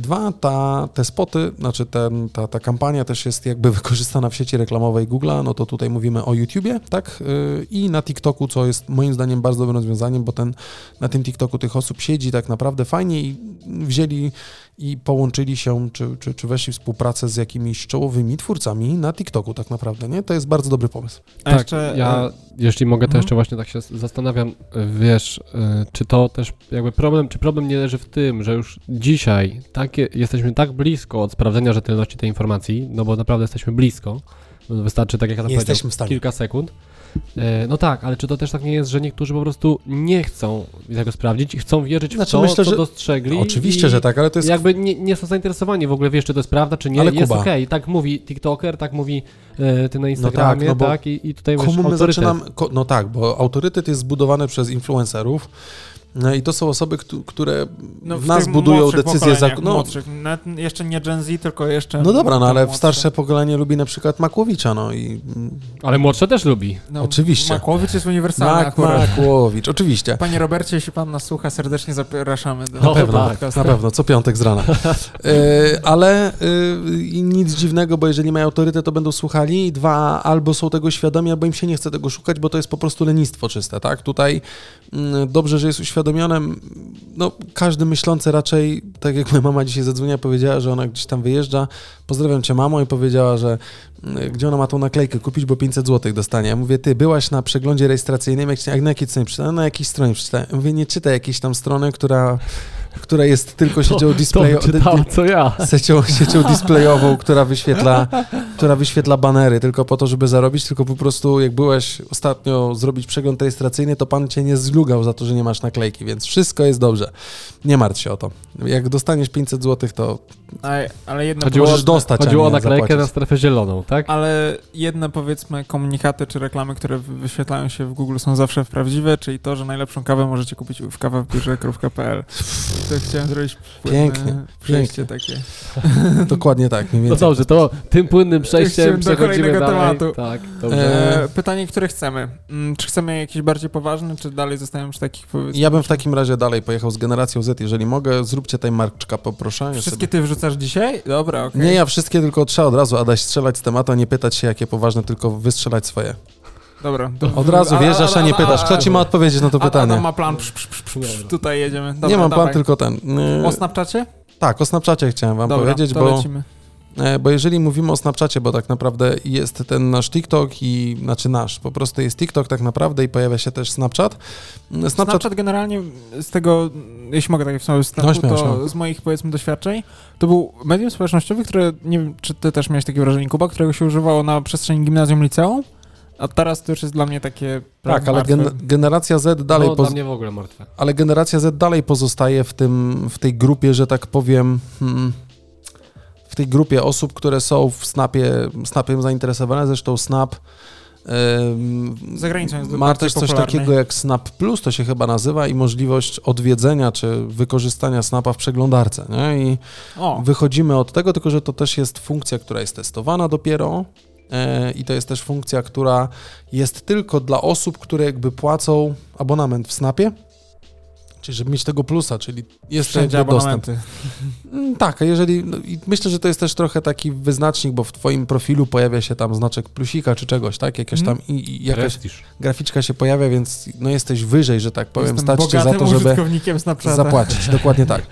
Dwa, ta, te spoty, znaczy ten, ta, ta kampania też jest jakby wykorzystana w sieci reklamowej Google'a, no to tutaj mówimy o YouTubie, tak, i na TikToku, co jest moim zdaniem bardzo dobrym rozwiązaniem, bo ten, na tym TikToku tych osób siedzi tak naprawdę fajnie i wzięli i połączyli się, czy, czy, czy weszli w współpracę z jakimiś czołowymi twórcami na TikToku tak naprawdę, nie? To jest bardzo dobry pomysł. A tak, jeszcze... ja, jeśli mogę, to mhm. jeszcze właśnie tak się zastanawiam, wiesz, czy to też jakby problem, czy problem nie leży w tym, że już dzisiaj takie, jesteśmy tak blisko od sprawdzenia rzetelności tej informacji, no bo naprawdę jesteśmy blisko, wystarczy, tak jak Adam powiedział, kilka sekund. No tak, ale czy to też tak nie jest, że niektórzy po prostu nie chcą tego sprawdzić i chcą wierzyć znaczy, w to, myślę, co że... dostrzegli? No, oczywiście, że tak, ale to jest... jakby nie, nie są zainteresowani w ogóle, wiesz, czy to jest prawda, czy nie, ale jest okej. Okay. Tak mówi TikToker, tak mówi e, ty na Instagramie, no tak, no tak i, i tutaj wiesz, autorytet. Zaczynam... No tak, bo autorytet jest zbudowany przez influencerów, No i to są osoby, które no, w nas budują decyzje zakupu. No. Jeszcze nie Gen Z, tylko jeszcze... No dobra, no ale młodsze. Starsze pokolenie lubi na przykład Makłowicza, no i... Ale młodsze też lubi. No, oczywiście. Makłowicz jest uniwersalny Mak- akurat. Makłowicz, oczywiście. Panie Robercie, jeśli pan nas słucha, serdecznie zapraszamy do na pewno, tak, na pewno, co piątek z rana. y- ale y- nic dziwnego, bo jeżeli mają autorytet, to będą słuchali. Dwa, albo są tego świadomi, albo im się nie chce tego szukać, bo to jest po prostu lenistwo czyste, tak? Tutaj y- dobrze, że jest uświadomione. No, każdy myślący raczej, tak jak moja mama dzisiaj zadzwoniła, powiedziała, że ona gdzieś tam wyjeżdża. Pozdrawiam cię, mamo, i powiedziała, że gdzie ona ma tą naklejkę kupić, bo pięćset złotych dostanie. Ja mówię, ty byłaś na przeglądzie rejestracyjnym, jak, jak na jakiej stronie przeczytałem? Na jakiejś stronie przeczytałem. Ja mówię, nie czytaj jakiejś tam strony, która... która jest tylko siecią displayową, ja. siecią, siecią displayową, która wyświetla, która wyświetla banery tylko po to, żeby zarobić, tylko po prostu jak byłeś ostatnio zrobić przegląd rejestracyjny, to pan cię nie zlugał za to, że nie masz naklejki, więc wszystko jest dobrze. Nie martw się o to. Jak dostaniesz pięćset złotych, to ale, ale jedno chodziło, możesz dostać, chodziło o naklejkę zapłacić. Na strefę zieloną, tak? Ale jedne, powiedzmy, komunikaty czy reklamy, które wyświetlają się w Google, są zawsze prawdziwe, czyli to, że najlepszą kawę możecie kupić w kawa w biurze kropka p l. To chciałem zrobić płynne pięknie, przejście pięknie. Takie. Dokładnie tak. Mniej więcej. No dobrze, to tym płynnym przejściem przechodzimy do kolejnego tematu. Tak, e, pytanie, które chcemy. Czy chcemy jakiś bardziej poważny, czy dalej zostajemy przy takich... Ja bym w takim razie dalej pojechał z generacją Z, jeżeli mogę. Zróbcie tej Marczka, poproszę. Wszystkie sobie. Ty wrzucasz dzisiaj? Dobra, okej. Okay. Nie, ja wszystkie, tylko trzeba od razu, Adaś, strzelać z tematu, a nie pytać się, jakie poważne, tylko wystrzelać swoje. Dobra. To od razu wjeżdżasz, a nie pytasz. Kto ci ma odpowiedzieć na to pytanie? Adam ma plan. Psz, psz, psz, psz, psz, tutaj jedziemy. Dobra, nie mam plan, tylko ten. Yy... O Snapchacie? Tak, o Snapchacie chciałem wam Dobra, powiedzieć, bo... Lecimy. Bo jeżeli mówimy o Snapchacie, bo tak naprawdę jest ten nasz TikTok i, znaczy nasz, po prostu jest TikTok tak naprawdę i pojawia się też Snapchat. Snapchat, Snapchat generalnie z tego, jeśli mogę takie w wstępu, no, śmiało, to śmiało. Z moich, powiedzmy, doświadczeń, to był medium społecznościowe, które, nie wiem, czy ty też miałeś takie wrażenie, Kuba, którego się używało na przestrzeni gimnazjum, liceum? A teraz to już jest dla mnie takie... Tak, ale gen- generacja Z dalej... No, poz- dla mnie w ogóle martwe. Ale generacja Z dalej pozostaje w tym, w tej grupie, że tak powiem... Hmm, w tej grupie osób, które są w Snapie, Snapiem zainteresowane. Zresztą Snap... Za granicą jest ma też coś popularny. Takiego jak Snap Plus, to się chyba nazywa, i możliwość odwiedzenia czy wykorzystania Snapa w przeglądarce. Nie? I o. wychodzimy od tego, tylko że to też jest funkcja, która jest testowana dopiero... I to jest też funkcja, która jest tylko dla osób, które jakby płacą abonament w Snapie, czyli żeby mieć tego plusa, czyli jest wszędzie dostęp. Tak, jeżeli no, i myślę, że to jest też trochę taki wyznacznik, bo w twoim profilu pojawia się tam znaczek plusika czy czegoś, tak? Jakaś tam i, i jakaś Prestiż. Graficzka się pojawia, więc no jesteś wyżej, że tak powiem, stać cię za to, żeby zapłacić. Dokładnie tak.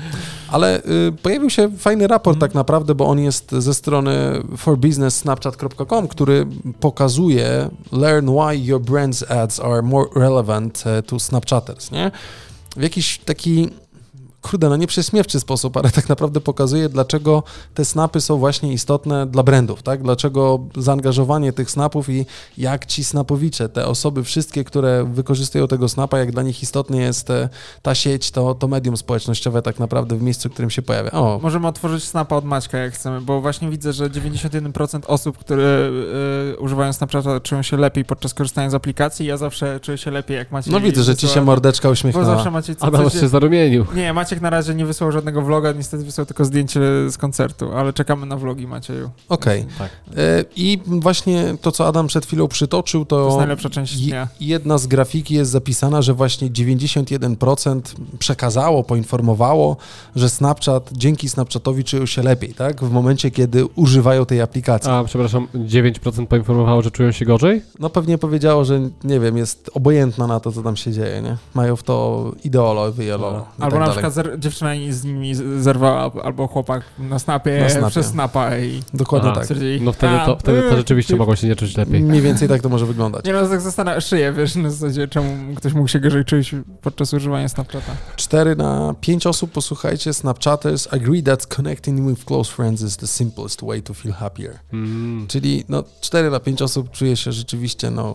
Ale y, pojawił się fajny raport tak naprawdę, bo on jest ze strony for business snapchat dot com, który pokazuje learn why your brand's ads are more relevant to Snapchatters, nie? W jakiś taki, kurde, no nieprześmiewczy sposób, ale tak naprawdę pokazuje, dlaczego te snapy są właśnie istotne dla brandów, tak? Dlaczego zaangażowanie tych snapów i jak ci snapowicze, te osoby wszystkie, które wykorzystują tego snapa, jak dla nich istotny jest ta sieć, to, to medium społecznościowe tak naprawdę w miejscu, w którym się pojawia. O. Możemy otworzyć snapa od Maćka, jak chcemy, bo właśnie widzę, że dziewięćdziesiąt jeden procent osób, które y, używają Snapchata, czują się lepiej podczas korzystania z aplikacji. Ja zawsze czuję się lepiej, jak Maciej... No widzę, że ci się mordeczka uśmiechnęła. Bo zawsze Maciej... Co, Adam się się zarumienił. Nie, Maciek na razie nie wysłał żadnego vloga, niestety wysłał tylko zdjęcie z koncertu, ale czekamy na vlogi, Macieju. Okej. Okay. Tak. I właśnie to, co Adam przed chwilą przytoczył, to, to jest najlepsza część dnia. Jedna z grafiki jest zapisana, że właśnie dziewięćdziesiąt jeden procent przekazało, poinformowało, że Snapchat, dzięki Snapchatowi czują się lepiej, tak? W momencie, kiedy używają tej aplikacji. A, przepraszam, dziewięć procent poinformowało, że czują się gorzej? No pewnie powiedziało, że nie wiem, jest obojętna na to, co tam się dzieje, nie? Mają w to ideolo, wyjelo. Albo tak na dalej. Przykład z dziewczyna z nimi zerwała, albo chłopak na snapie, na snapie. przez snapa i... Dokładnie Aha, tak. Stwierdzi, no wtedy to, wtedy to rzeczywiście mogą się nie czuć lepiej. Mniej więcej tak to może wyglądać. Nie no, tak zastanawia szyję, wiesz, na zasadzie, czemu ktoś mógł się gorzej czuć podczas używania Snapchata. Cztery na pięć osób, posłuchajcie, Snapchatters agree that connecting with close friends is the simplest way to feel happier. Mm. Czyli no, cztery na pięć osób czuje się rzeczywiście, no,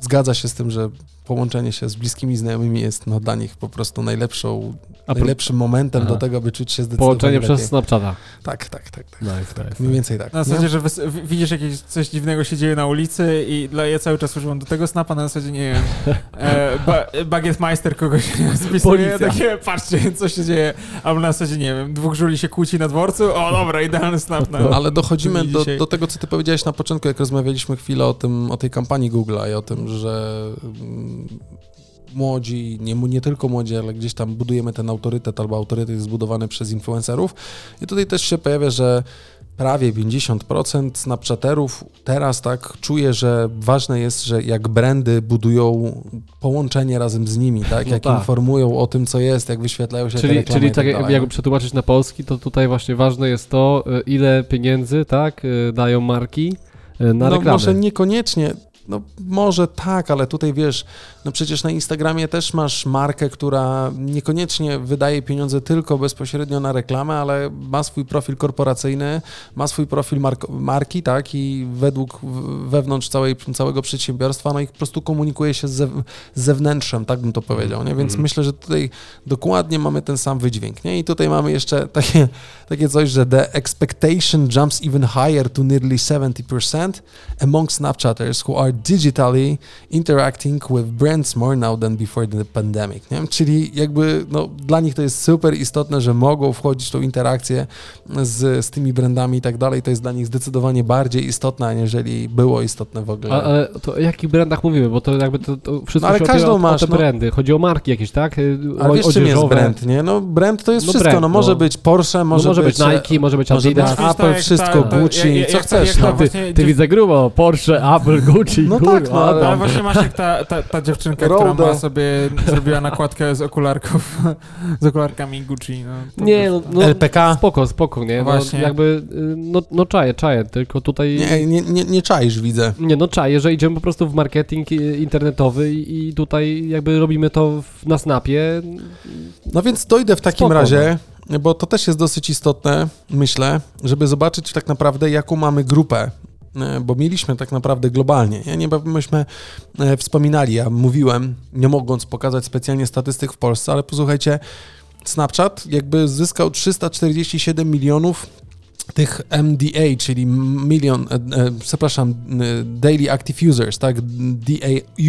zgadza się z tym, że połączenie się z bliskimi znajomymi jest no, dla nich po prostu najlepszą, pro... najlepszym momentem aha. do tego, by czuć się zdecydowanie połączenie lepiej. Przez Snapchata. Tak, tak, tak. tak, nice, tak, nice, tak. Mniej więcej tak. Na zasadzie, że wys- widzisz jakieś coś dziwnego się dzieje na ulicy i dla, ja cały czas używam do tego Snapa, na zasadzie nie wiem, e, ba- bagietmeister kogoś spisuje, takie patrzcie, co się dzieje, albo na zasadzie nie wiem, dwóch żuli się kłóci na dworcu, o dobra, idealny Snap. Na... Ale dochodzimy do, do tego, co ty powiedziałeś na początku, jak rozmawialiśmy chwilę o tym, o tej kampanii Google'a i o tym, że młodzi, nie, nie tylko młodzi, ale gdzieś tam budujemy ten autorytet albo autorytet jest zbudowany przez influencerów. I tutaj też się pojawia, że prawie pięćdziesiąt procent Snapchaterów teraz tak czuje, że ważne jest, że jak brandy budują połączenie razem z nimi, tak? No jak tak. informują o tym, co jest, jak wyświetlają się czyli, te reklamy. Czyli tak, tak jakby przetłumaczyć na polski, to tutaj właśnie ważne jest to, ile pieniędzy tak dają marki na no, reklamy. Może niekoniecznie. No może tak, ale tutaj wiesz, no przecież na Instagramie też masz markę, która niekoniecznie wydaje pieniądze tylko bezpośrednio na reklamę, ale ma swój profil korporacyjny, ma swój profil mark- marki, tak, i według wewnątrz całej, całego przedsiębiorstwa, no i po prostu komunikuje się z zew- zewnętrzem, tak bym to powiedział, nie? Więc mm. myślę, że tutaj dokładnie mamy ten sam wydźwięk, nie? I tutaj mamy jeszcze takie, takie coś, że the expectation jumps even higher to nearly seventy percent among Snapchatters who are digitally interacting with brands more now than before the pandemic, nie? Czyli jakby no, dla nich to jest super istotne, że mogą wchodzić w tą interakcję z, z tymi brandami i tak dalej, to jest dla nich zdecydowanie bardziej istotne, aniżeli było istotne w ogóle. A, ale to o jakich brandach mówimy, bo to jakby to, to wszystko no, się każdą o, masz, o te brandy, no, chodzi o marki jakieś, tak? O, ale wiesz odzieżowe. Czym jest brand, nie? No brand to jest no, wszystko, brand, no może no. być Porsche, może, no, może być Nike, może być Adidas, Apple, tak, wszystko, tak, Gucci, co chcesz. No. Ty, ty dziw... widzę grubo, Porsche, Apple, Gucci. No góry, tak, no, ale... ale właśnie masz jak ta, ta, ta dziewczynka, Roda. która ma sobie zrobiła nakładkę z okularków, z okularkami Gucci. No, nie, no, no, L P K. Spoko, spoko, nie? No, jakby, no, no czaję, czaję, tylko tutaj... Nie, nie, nie, nie czaisz, widzę. Nie, no czaję, że idziemy po prostu w marketing internetowy i tutaj jakby robimy to w, na Snapie. No więc dojdę w takim spoko, razie, no. bo to też jest dosyć istotne, myślę, żeby zobaczyć tak naprawdę, jaką mamy grupę. Bo mieliśmy tak naprawdę globalnie. Ja nie myśmy e, wspominali, ja mówiłem, nie mogąc pokazać specjalnie statystyk w Polsce, ale posłuchajcie, Snapchat jakby zyskał trzysta czterdzieści siedem milionów tych M D A, czyli milion, e, e, przepraszam, e, Daily Active Users, tak, D A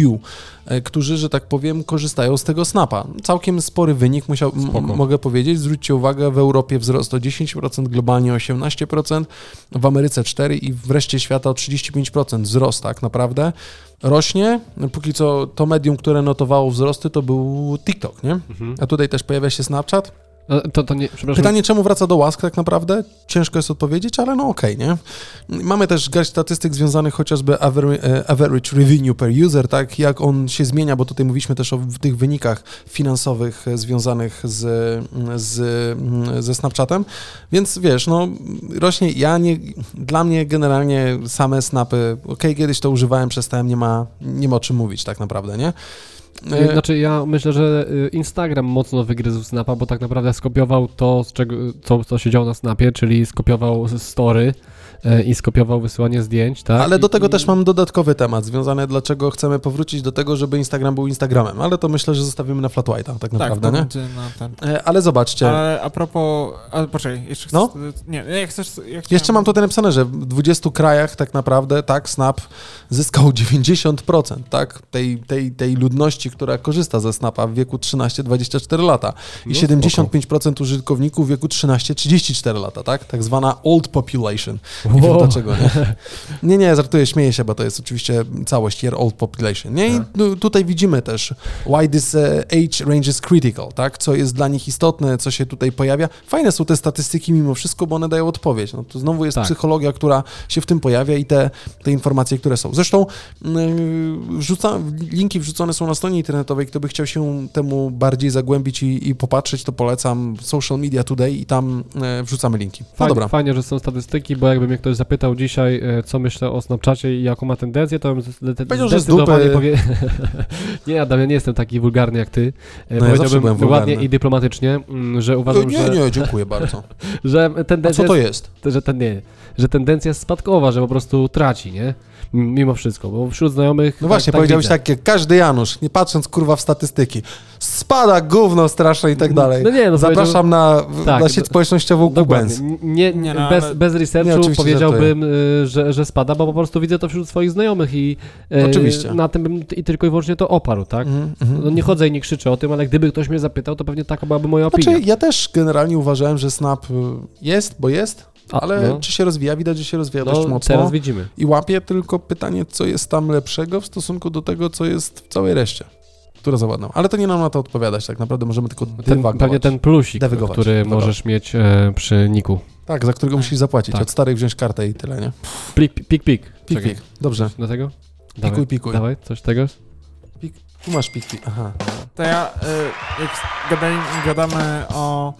U, e, którzy, że tak powiem, korzystają z tego Snapa. Całkiem spory wynik, musiał, m- mogę powiedzieć. Zwróćcie uwagę, w Europie wzrost o dziesięć procent, globalnie osiemnaście procent, w Ameryce cztery procent i w reszcie świata o trzydzieści pięć procent wzrost, tak naprawdę. Rośnie, póki co to medium, które notowało wzrosty, to był TikTok, nie? Mhm. A tutaj też pojawia się Snapchat. To, to nie, Pytanie, czemu wraca do łask tak naprawdę? Ciężko jest odpowiedzieć, ale no okej, okay, nie? Mamy też garść statystyk związanych chociażby average revenue per user, tak? Jak on się zmienia, bo tutaj mówiliśmy też o tych wynikach finansowych związanych z, z, ze Snapchatem, więc wiesz, no rośnie, ja nie, dla mnie generalnie same snapy, okej, okay, kiedyś to używałem, przestałem, nie ma, nie ma o czym mówić tak naprawdę, nie? Znaczy ja myślę, że Instagram mocno wygryzł Snapa, bo tak naprawdę skopiował to, z czego, co, co się działo na Snapie, czyli skopiował story i skopiował wysyłanie zdjęć, tak? Ale do tego I... też mam dodatkowy temat związany, dlaczego chcemy powrócić do tego, żeby Instagram był Instagramem, ale to myślę, że zostawimy na flat white'a tak naprawdę, tak, nie? Na ten... Ale zobaczcie. Ale a propos... A, poczekaj, jeszcze chcesz... No? Nie, nie, chcesz... Ja chciałem... Jeszcze mam tutaj napisane, że w dwudziestu krajach tak naprawdę, tak, Snap zyskał dziewięćdziesiąt procent, tak? Tej, tej, tej ludności, która korzysta ze Snapa w wieku trzynaście do dwudziestu czterech lat i siedemdziesiąt pięć procent użytkowników w wieku trzynaście do trzydziestu czterech lat, tak? Tak zwana old population. Nie wow. wiem dlaczego, nie? Nie, nie, żartuję, śmieję się, bo to jest oczywiście całość year old population, nie? I tutaj widzimy też why this age range is critical, tak? Co jest dla nich istotne, co się tutaj pojawia. Fajne są te statystyki mimo wszystko, bo one dają odpowiedź. No to znowu jest tak. psychologia, która się w tym pojawia i te, te informacje, które są. Zresztą yy, wrzuca, linki wrzucone są na stronie internetowej. Kto by chciał się temu bardziej zagłębić i, i popatrzeć, to polecam Social Media Today i tam yy, wrzucamy linki. No fajnie, dobra. Fajnie, że są statystyki, bo jakby mnie jak ktoś zapytał dzisiaj, co myślę o Snapchacie i jaką ma tendencję, to bym zdecydowanie powiedział. Nie, Adam, ja nie jestem taki wulgarny jak ty. No powiedziałbym ja ładnie i dyplomatycznie, że uważam, nie, nie, że... Nie, dziękuję bardzo. Że tendencja, a co to jest? Że, ten, nie, że tendencja jest spadkowa, że po prostu traci, nie? Mimo wszystko, bo wśród znajomych... No właśnie, tak, tak powiedziałeś takie, każdy Janusz, nie patrząc kurwa w statystyki, spada gówno straszne i tak dalej. No nie, no zapraszam na, tak, na sieć społecznościową Googlens. Nie, nie, no, bez, ale... bez researchu nie, powiedziałbym, że, że spada, bo po prostu widzę to wśród swoich znajomych i e, oczywiście. Na tym bym i tylko i wyłącznie to oparł, tak? Mm, mm, no nie chodzę i nie krzyczę o tym, ale gdyby ktoś mnie zapytał, to pewnie taka byłaby moja opinia. Znaczy, ja też generalnie uważałem, że Snap jest, bo jest. Ale no. Czy się rozwija? Widać, że się rozwija no, dość mocno. Teraz widzimy. I łapie tylko pytanie, co jest tam lepszego w stosunku do tego, co jest w całej reszcie, która załadną. Ale to nie nam na to odpowiadać tak naprawdę, możemy tylko dywagować. Pewnie ten plusik, dywagować, który dywagować. Możesz mieć e, przy niku. Tak, za którego musisz zapłacić. Tak. Od starych wziąć kartę i tyle, nie? Plik, pik, pik. Pik, pik. pik. Dobrze. Do tego? Dawaj. Pikuj, pikuj. Dawaj, coś tego? Pik. Tu masz pik, pik. Aha. To ja, y, jak gadamy, gadamy o...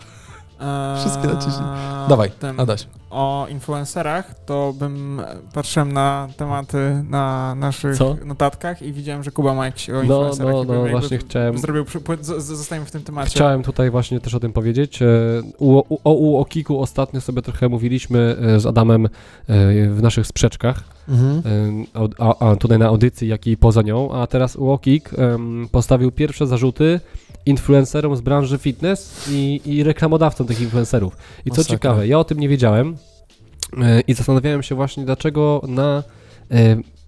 Wszystkie naciśnij. Dawaj, tym, Adaś. O influencerach, to bym patrzyłem na tematy na naszych co? Notatkach i widziałem, że Kuba ma jakiś o influencerach. No, no, no właśnie chciałem... Zrobił, zostajemy w tym temacie. Chciałem tutaj właśnie też o tym powiedzieć. O UOKiKu ostatnio sobie trochę mówiliśmy z Adamem w naszych sprzeczkach. Mhm. A, a tutaj na audycji, jak i poza nią. A teraz UOKiK postawił pierwsze zarzuty influencerom z branży fitness i, i reklamodawcom tych influencerów. I co ciekawe, ja o tym nie wiedziałem yy, i zastanawiałem się właśnie, dlaczego na yy,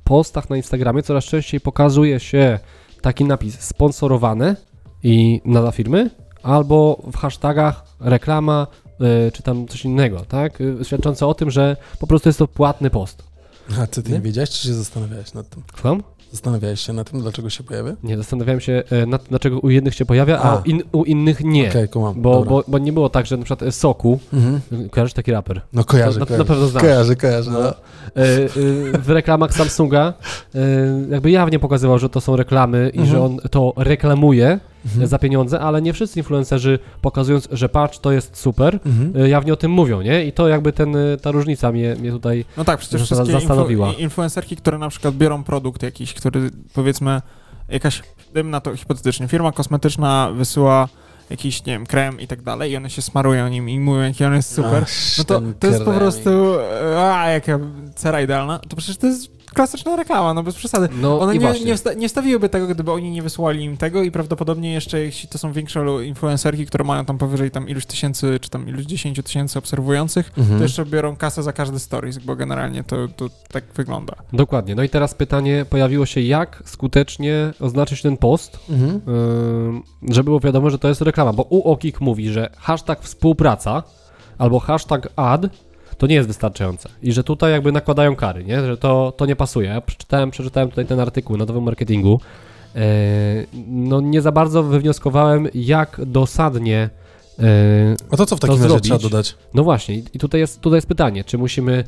postach na Instagramie coraz częściej pokazuje się taki napis sponsorowane i nazwa firmy, albo w hashtagach reklama yy, czy tam coś innego, tak? Yy, świadczące o tym, że po prostu jest to płatny post. A ty, ty nie? nie wiedziałeś, czy się zastanawiałeś nad tym? Słucham? Zastanawiałeś się nad tym, dlaczego się pojawia? Nie, zastanawiałem się nad tym, dlaczego u jednych się pojawia, a, a in, u innych nie. Okej, okay, bo, bo, bo nie było tak, że na przykład Soku, mm-hmm. kojarzysz taki raper? No kojarzę, na, kojarzę. Na pewno znasz. Kojarzę, kojarzę. No. No. W reklamach Samsunga jakby jawnie pokazywał, że to są reklamy i mm-hmm. że on to reklamuje mm-hmm. za pieniądze, ale nie wszyscy influencerzy pokazując, że patrz, to jest super, mm-hmm. jawnie o tym mówią, nie? I to jakby ten, ta różnica mnie, mnie tutaj zastanowiła. No tak, przecież wszystkie influ- influencerki, które na przykład biorą produkt jakiś, który powiedzmy jakaś, dym na to hipotetycznie, firma kosmetyczna wysyła jakiś, nie wiem, krem i tak dalej i one się smarują nim i mówią, jaki on jest super, no to, to jest po prostu a, jaka cera idealna, to przecież to jest klasyczna reklama, no bez przesady. No one nie, nie, wsta- nie wstawiłyby tego, gdyby oni nie wysłali im tego i prawdopodobnie jeszcze, jeśli to są większe influencerki, które mają tam powyżej tam iluś tysięcy, czy tam iluś dziesięciu tysięcy obserwujących, mhm. to jeszcze biorą kasę za każdy stories, bo generalnie to, to tak wygląda. Dokładnie. No i teraz pytanie pojawiło się, jak skutecznie oznaczyć ten post, mhm. y- żeby było wiadomo, że to jest reklama, bo UOKiK mówi, że hashtag współpraca albo hashtag ad to nie jest wystarczające i że tutaj jakby nakładają kary, nie? Że to, to nie pasuje. Ja przeczytałem, przeczytałem tutaj ten artykuł na nowym marketingu. Yy, no nie za bardzo wywnioskowałem, jak dosadnie yy, a to co w takim razie zrobić. Trzeba dodać? No właśnie i tutaj jest, tutaj jest pytanie, czy musimy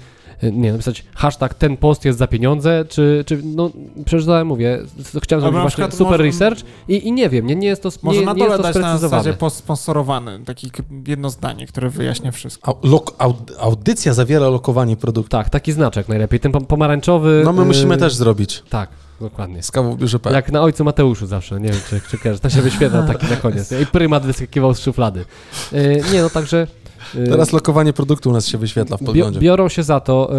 nie napisać hashtag ten post jest za pieniądze, czy, czy no przeczytałem, mówię, chciałem zrobić właśnie super może, research i, i nie wiem, nie, nie jest to sprecyzowane. Może nie, na dole dać na zasadzie post sponsorowany, takie jedno zdanie, które wyjaśnia wszystko. A, lok, audycja zawiera lokowanie produktu. Tak, taki znaczek najlepiej, ten pomarańczowy. No my yy, musimy też zrobić. Tak. Dokładnie. Z kawą w biurze P. Jak na Ojcu Mateuszu zawsze, nie wiem czy, czy kojarzysz, to się wyświetla taki na koniec. I prymat wyskakiwał z szuflady. Yy, nie, no także... Yy, Teraz lokowanie produktu u nas się wyświetla w podglądzie. Biorą się za to,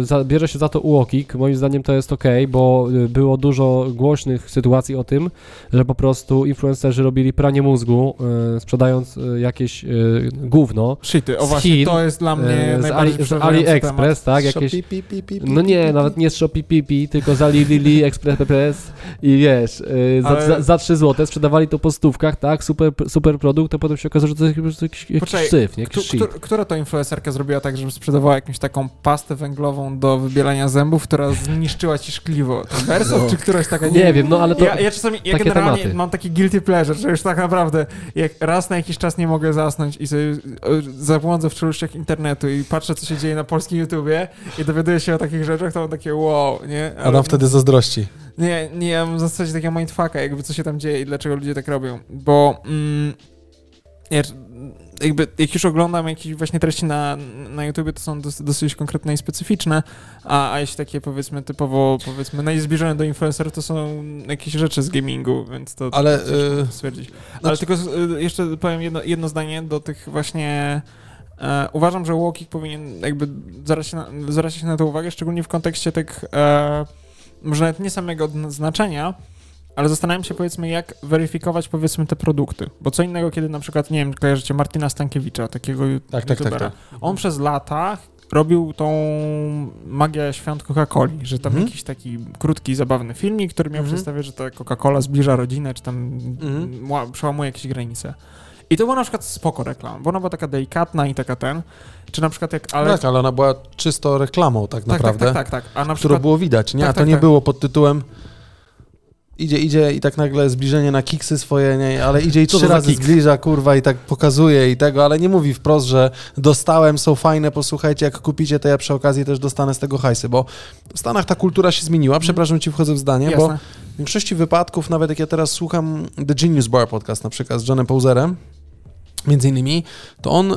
yy, za, bierze się za to UOKiK, moim zdaniem to jest okej, okay, bo było dużo głośnych sytuacji o tym, że po prostu influencerzy robili pranie mózgu, yy, sprzedając yy, jakieś yy, gówno. Shity, o właśnie, Chin, to jest dla mnie yy, najbardziej z, Ali, z AliExpress, temat. Tak? Jakieś, pi, pi, pi, no nie, nawet nie z Shopipipi, tylko z Alili Express i wiesz, yy, za, ale... za, za trzy złote sprzedawali to po stówkach, tak? Super, super produkt, to potem się okazało, że to jest jakiś, jakiś Poczekaj, syf, nie? Jakiś Która, która to influencerka zrobiła tak, że sprzedawała jakąś taką pastę węglową do wybielania zębów, która zniszczyła ci szkliwo? Verso, no. Czy któraś taka? Nie, nie wiem, no ale to ja, ja czasami, ja generalnie tematy. Mam taki guilty pleasure, że już tak naprawdę jak raz na jakiś czas nie mogę zasnąć i sobie zabłądzę w czeluściach internetu i patrzę, co się dzieje na polskim YouTubie i dowiaduję się o takich rzeczach, to mam takie wow, nie? Ale... Adam wtedy zazdrości. Nie, nie, ja mam w zasadzie takiego mindfucka, jakby co się tam dzieje i dlaczego ludzie tak robią, bo... Mm, nie, jakby jak już oglądam jakieś właśnie treści na, na YouTubie, to są dosyć, dosyć konkretne i specyficzne, a, a jeśli takie powiedzmy typowo, powiedzmy najzbliżone do influencerów, to są jakieś rzeczy z gamingu, więc to, ale, to yy, stwierdzić. Ale znaczy... tylko jeszcze powiem jedno, jedno zdanie do tych właśnie... E, uważam, że UOKiK powinien jakby zwracać się na to uwagę, szczególnie w kontekście tych, e, może nawet nie samego znaczenia, ale zastanawiam się, powiedzmy, jak weryfikować, powiedzmy, te produkty. Bo co innego, kiedy na przykład, nie wiem, kojarzycie Martina Stankiewicza, takiego tak, youtubera. Tak, tak, tak. On przez lata robił tą magię świąt Coca-Coli, że tam mm. jakiś taki krótki, zabawny filmik, który miał mm. przedstawiać, że ta Coca-Cola zbliża rodzinę, czy tam mm. m- przełamuje jakieś granice. I to była na przykład spoko reklama, bo ona była taka delikatna i taka ten, czy na przykład jak... Ale... Tak, ale ona była czysto reklamą tak, tak naprawdę, tak, tak, tak, tak. A na przykład... którą było widać, nie? Tak, a to tak, nie tak. było pod tytułem idzie, idzie i tak nagle zbliżenie na kiksy swoje, nie? Ale idzie i trzy razy kiks? zbliża, kurwa, i tak pokazuje i tego, ale nie mówi wprost, że dostałem, są fajne, posłuchajcie, jak kupicie, to ja przy okazji też dostanę z tego hajsy, bo w Stanach ta kultura się zmieniła, przepraszam ci, wchodzę w zdanie, Jasne. bo w większości wypadków, nawet jak ja teraz słucham The Genius Bar podcast na przykład z Johnem Pauserem, między innymi, to on, y,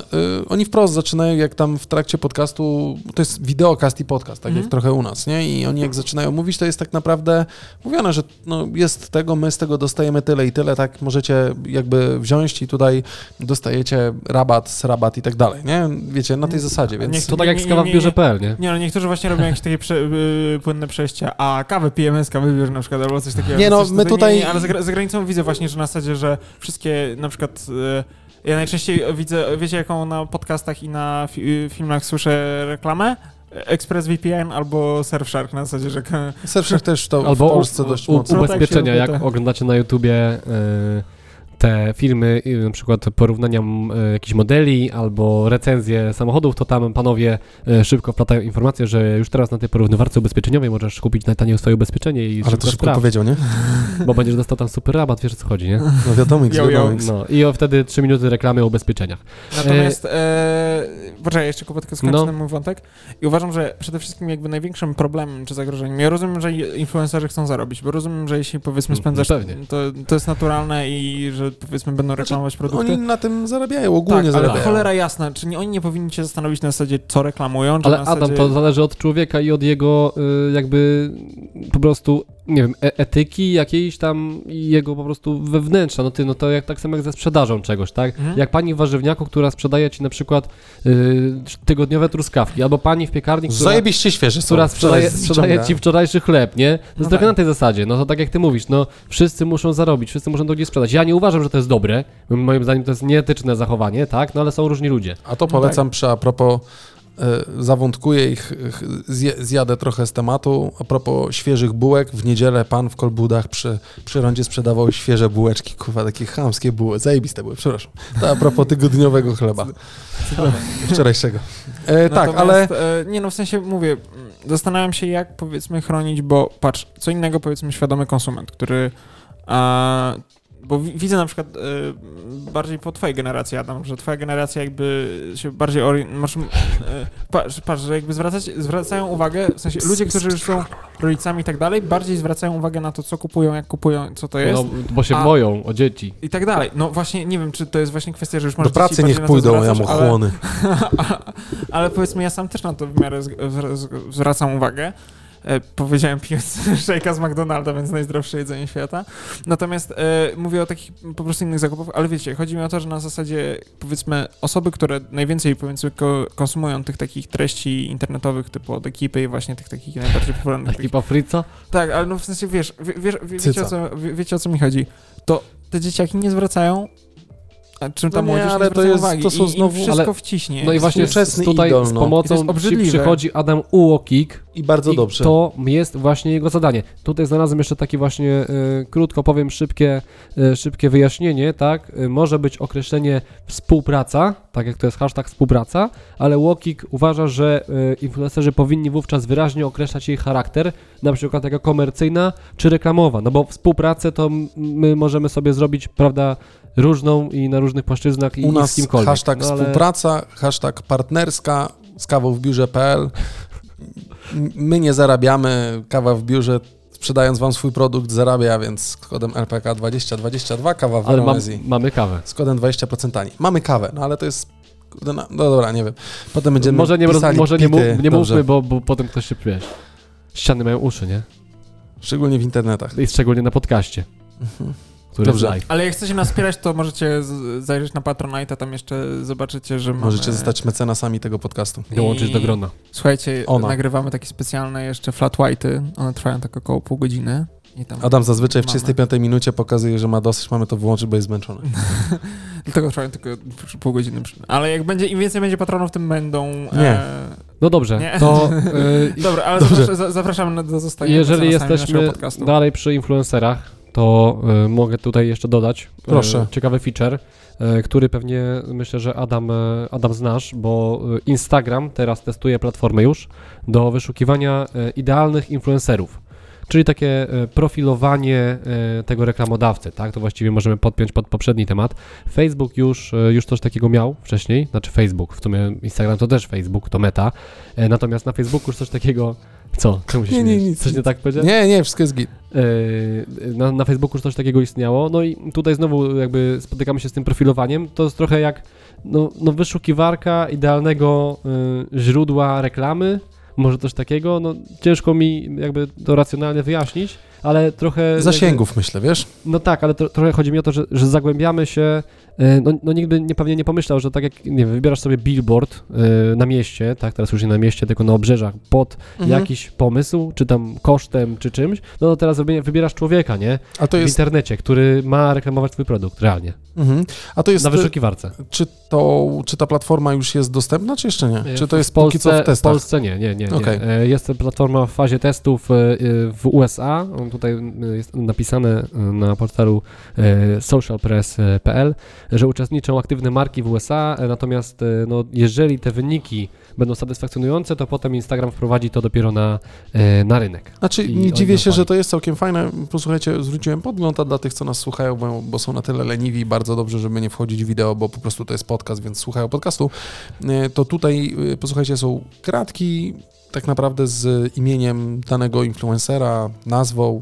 oni wprost zaczynają, jak tam w trakcie podcastu, to jest wideokast i podcast, tak mm. jak trochę u nas, nie? I oni jak zaczynają mówić, to jest tak naprawdę mówione, że no, jest tego, my z tego dostajemy tyle i tyle, tak możecie jakby wziąć i tutaj dostajecie rabat, z rabat i tak dalej, nie? Wiecie, na tej zasadzie, więc... Niektóry, to tak jak z kawa w biurze kropka pe el, nie? Nie, no niektórzy właśnie robią jakieś takie prze, y, płynne przejścia, a kawę pijemy z kawy w biurze na przykład, albo coś takiego. Nie, no my tutaj... Nie, nie, ale za, za granicą widzę właśnie, że na zasadzie, że wszystkie na przykład... Y, Ja najczęściej widzę, wiecie jaką na podcastach i na fi- filmach słyszę reklamę? ExpressVPN albo Surfshark na zasadzie, że... Surfshark też to albo w Polsce u, dość mocno. Albo ubezpieczenia, jak te... oglądacie na YouTubie y, te filmy, y, na przykład porównania y, jakichś modeli albo recenzje samochodów, to tam panowie y, szybko wplatają informację, że już teraz na tej porównywarce ubezpieczeniowej możesz kupić najtaniej swoje ubezpieczenie i... Ale to szybko powiedział, nie? Bo będziesz dostał tam super rabat, wiesz o co chodzi, nie? No wiadomo, X, yo, wiadomo, yo. X. No, i o wtedy trzy minuty reklamy o ubezpieczeniach. Natomiast, e... E... poczekaj, jeszcze kłopotkę skończę ten mój wątek. I uważam, że przede wszystkim jakby największym problemem czy zagrożeniem, ja rozumiem, że influencerzy chcą zarobić, bo rozumiem, że jeśli powiedzmy spędzasz, no, to, to jest naturalne i że powiedzmy będą reklamować znaczy, produkty. Oni na tym zarabiają, ogólnie tak, zarabiają. Ale cholera jasna, czy nie, oni nie powinni się zastanowić na zasadzie, co reklamują, czy ale na zasadzie... Adam, to zależy od człowieka i od jego jakby po prostu... nie wiem, etyki jakiejś tam i jego po prostu wewnętrza, no ty, no to jak, tak samo jak ze sprzedażą czegoś, tak? Mhm. Jak pani w warzywniaku, która sprzedaje ci na przykład yy, tygodniowe truskawki, albo pani w piekarni, która, zajebiście świeże są, która sprzedaje, sprzedaje ci wczorajszy chleb, nie? To no jest tak. Trochę na tej zasadzie, no to tak jak ty mówisz, no wszyscy muszą zarobić, wszyscy muszą to gdzieś sprzedać. Ja nie uważam, że to jest dobre, moim zdaniem to jest nieetyczne zachowanie, tak? No ale są różni ludzie. A to polecam no tak. przy a propos... zawątkuję ich, zjadę trochę z tematu. A propos świeżych bułek, w niedzielę pan w Kolbudach przy, przy rondzie sprzedawał świeże bułeczki, kurwa, takie chamskie buły, zajebiste były, przepraszam. To a propos tygodniowego chleba. Wczorajszego. E, tak, ale... Nie no, w sensie mówię, zastanawiam się jak powiedzmy chronić, bo patrz, co innego powiedzmy świadomy konsument, który... A, bo widzę na przykład y, bardziej po twojej generacji, Adam, że twoja generacja jakby się bardziej orientuje, y, patrz, patrz, że jakby zwracać, zwracają uwagę, w sensie ludzie, którzy już są rodzicami i tak dalej, bardziej zwracają uwagę na to, co kupują, jak kupują, co to jest. No, bo się a, boją o dzieci. I tak dalej. No właśnie, nie wiem, czy to jest właśnie kwestia, że już masz do pracy niech pójdą, ja mu chłony. Ale, ale powiedzmy, ja sam też na to w miarę z, z, zwracam uwagę. E, powiedziałem pijąc szejka z McDonalda, więc najzdrowsze jedzenie świata. Natomiast e, mówię o takich po prostu innych zakupach, ale wiecie, chodzi mi o to, że na zasadzie powiedzmy osoby, które najwięcej powiedzmy ko- konsumują tych takich treści internetowych typu od ekipy i właśnie tych takich najbardziej popularnych. Ekipa Frica? Tak, ale no w sensie wiesz, wie, wie, wie, wiecie, o co, wie, wiecie o co mi chodzi. To te dzieciaki nie zwracają A czym tam no młodzież nie, ale nie to jest, uwagi to są znowu, i wszystko ale, wciśnie. No i właśnie jest, tutaj idol, no. z pomocą ci przychodzi Adam UOKiK i bardzo i dobrze. To jest właśnie jego zadanie. Tutaj znalazłem jeszcze takie właśnie, y, krótko powiem, szybkie, y, szybkie wyjaśnienie, tak? Y, może być określenie współpraca, tak jak to jest hashtag współpraca, ale UOKiK uważa, że y, influencerzy powinni wówczas wyraźnie określać jej charakter, na przykład jako komercyjna czy reklamowa, no bo współpracę to my możemy sobie zrobić, prawda, różną i na różnych płaszczyznach i, u nas i z kimkolwiek. Hashtag no, ale... współpraca, hashtag partnerska, z kawą w biurze kropka pe el. My nie zarabiamy, kawa w biurze, sprzedając wam swój produkt zarabia, więc z kodem R P K dwadzieścia dwadzieścia dwa kawa w Veronesi. Ale mam, mamy kawę. Z kodem dwadzieścia procent taniej. Mamy kawę, no ale to jest... No, no dobra, nie wiem. Potem będziemy może nie, roz, może nie, mów, nie mówmy, bo, bo potem ktoś się wiesz. Ściany mają uszy, nie? Szczególnie w internetach. I szczególnie na podcaście. Mhm. Dobrze. Ale jak chcecie nas wspierać, to możecie z- zajrzeć na Patronite, a tam jeszcze zobaczycie, że mamy... Możecie zostać mecenasami tego podcastu. I dołączyć do grona. Słuchajcie, Ona. nagrywamy takie specjalne jeszcze flat white'y. One trwają tak około pół godziny. I tam Adam zazwyczaj mamy. w trzydziestej piątej minucie pokazuje, że ma dosyć, mamy to wyłączyć, bo jest zmęczony. Dlatego trwają tylko pół godziny. Ale jak będzie, im więcej będzie patronów, tym będą... Nie. E... No dobrze. Nie? To, e... Dobra, ale dobrze. Zapraszamy do zostania. Jeżeli jesteśmy dalej przy influencerach, to y, mogę tutaj jeszcze dodać Proszę. Y, ciekawy feature, y, który pewnie myślę, że Adam, y, Adam znasz, bo y, Instagram teraz testuje platformę już do wyszukiwania y, idealnych influencerów, czyli takie y, profilowanie y, tego reklamodawcy, tak? To właściwie możemy podpiąć pod poprzedni temat. Facebook już, y, już coś takiego miał wcześniej, znaczy Facebook, w sumie Instagram to też Facebook, to Meta, y, natomiast na Facebooku już coś takiego... Co? Czemu się nie, nie, nie, Coś nie tak powiedział? Nie, nie, wszystko jest git. Na, na Facebooku już coś takiego istniało, no i tutaj znowu jakby spotykamy się z tym profilowaniem, to jest trochę jak no, no wyszukiwarka idealnego y, źródła reklamy, może coś takiego, no ciężko mi jakby to racjonalnie wyjaśnić, ale trochę... Zasięgów jakby, myślę, wiesz? No tak, ale to, trochę chodzi mi o to, że, że zagłębiamy się, y, no, no nikt by nie, pewnie nie pomyślał, że tak jak, nie wiem, wybierasz sobie billboard y, na mieście, tak, teraz już nie na mieście, tylko na obrzeżach, pod mhm. jakiś pomysł, czy tam kosztem, czy czymś, no teraz wybierasz człowieka, nie? A to jest... W internecie, który ma reklamować twój produkt, realnie. Mhm. A to jest... Na wyszukiwarce. Czy, to, czy ta platforma już jest dostępna, czy jeszcze nie? Czy to jest w Polsce, póki co w testach? W Polsce nie, nie, nie. nie. Okay. Y, jest platforma w fazie testów y, y, w U S A, tutaj jest napisane na portalu social press dot p l, że uczestniczą aktywne marki w U S A, natomiast no, jeżeli te wyniki będą satysfakcjonujące, to potem Instagram wprowadzi to dopiero na, na rynek. Znaczy nie dziwię się, że to jest całkiem fajne. Posłuchajcie, zwróciłem podgląd, a dla tych, co nas słuchają, bo, bo są na tyle leniwi i bardzo dobrze, żeby nie wchodzić w wideo, bo po prostu to jest podcast, więc słuchają podcastu, to tutaj posłuchajcie, są kratki, tak naprawdę z imieniem danego influencera, nazwą,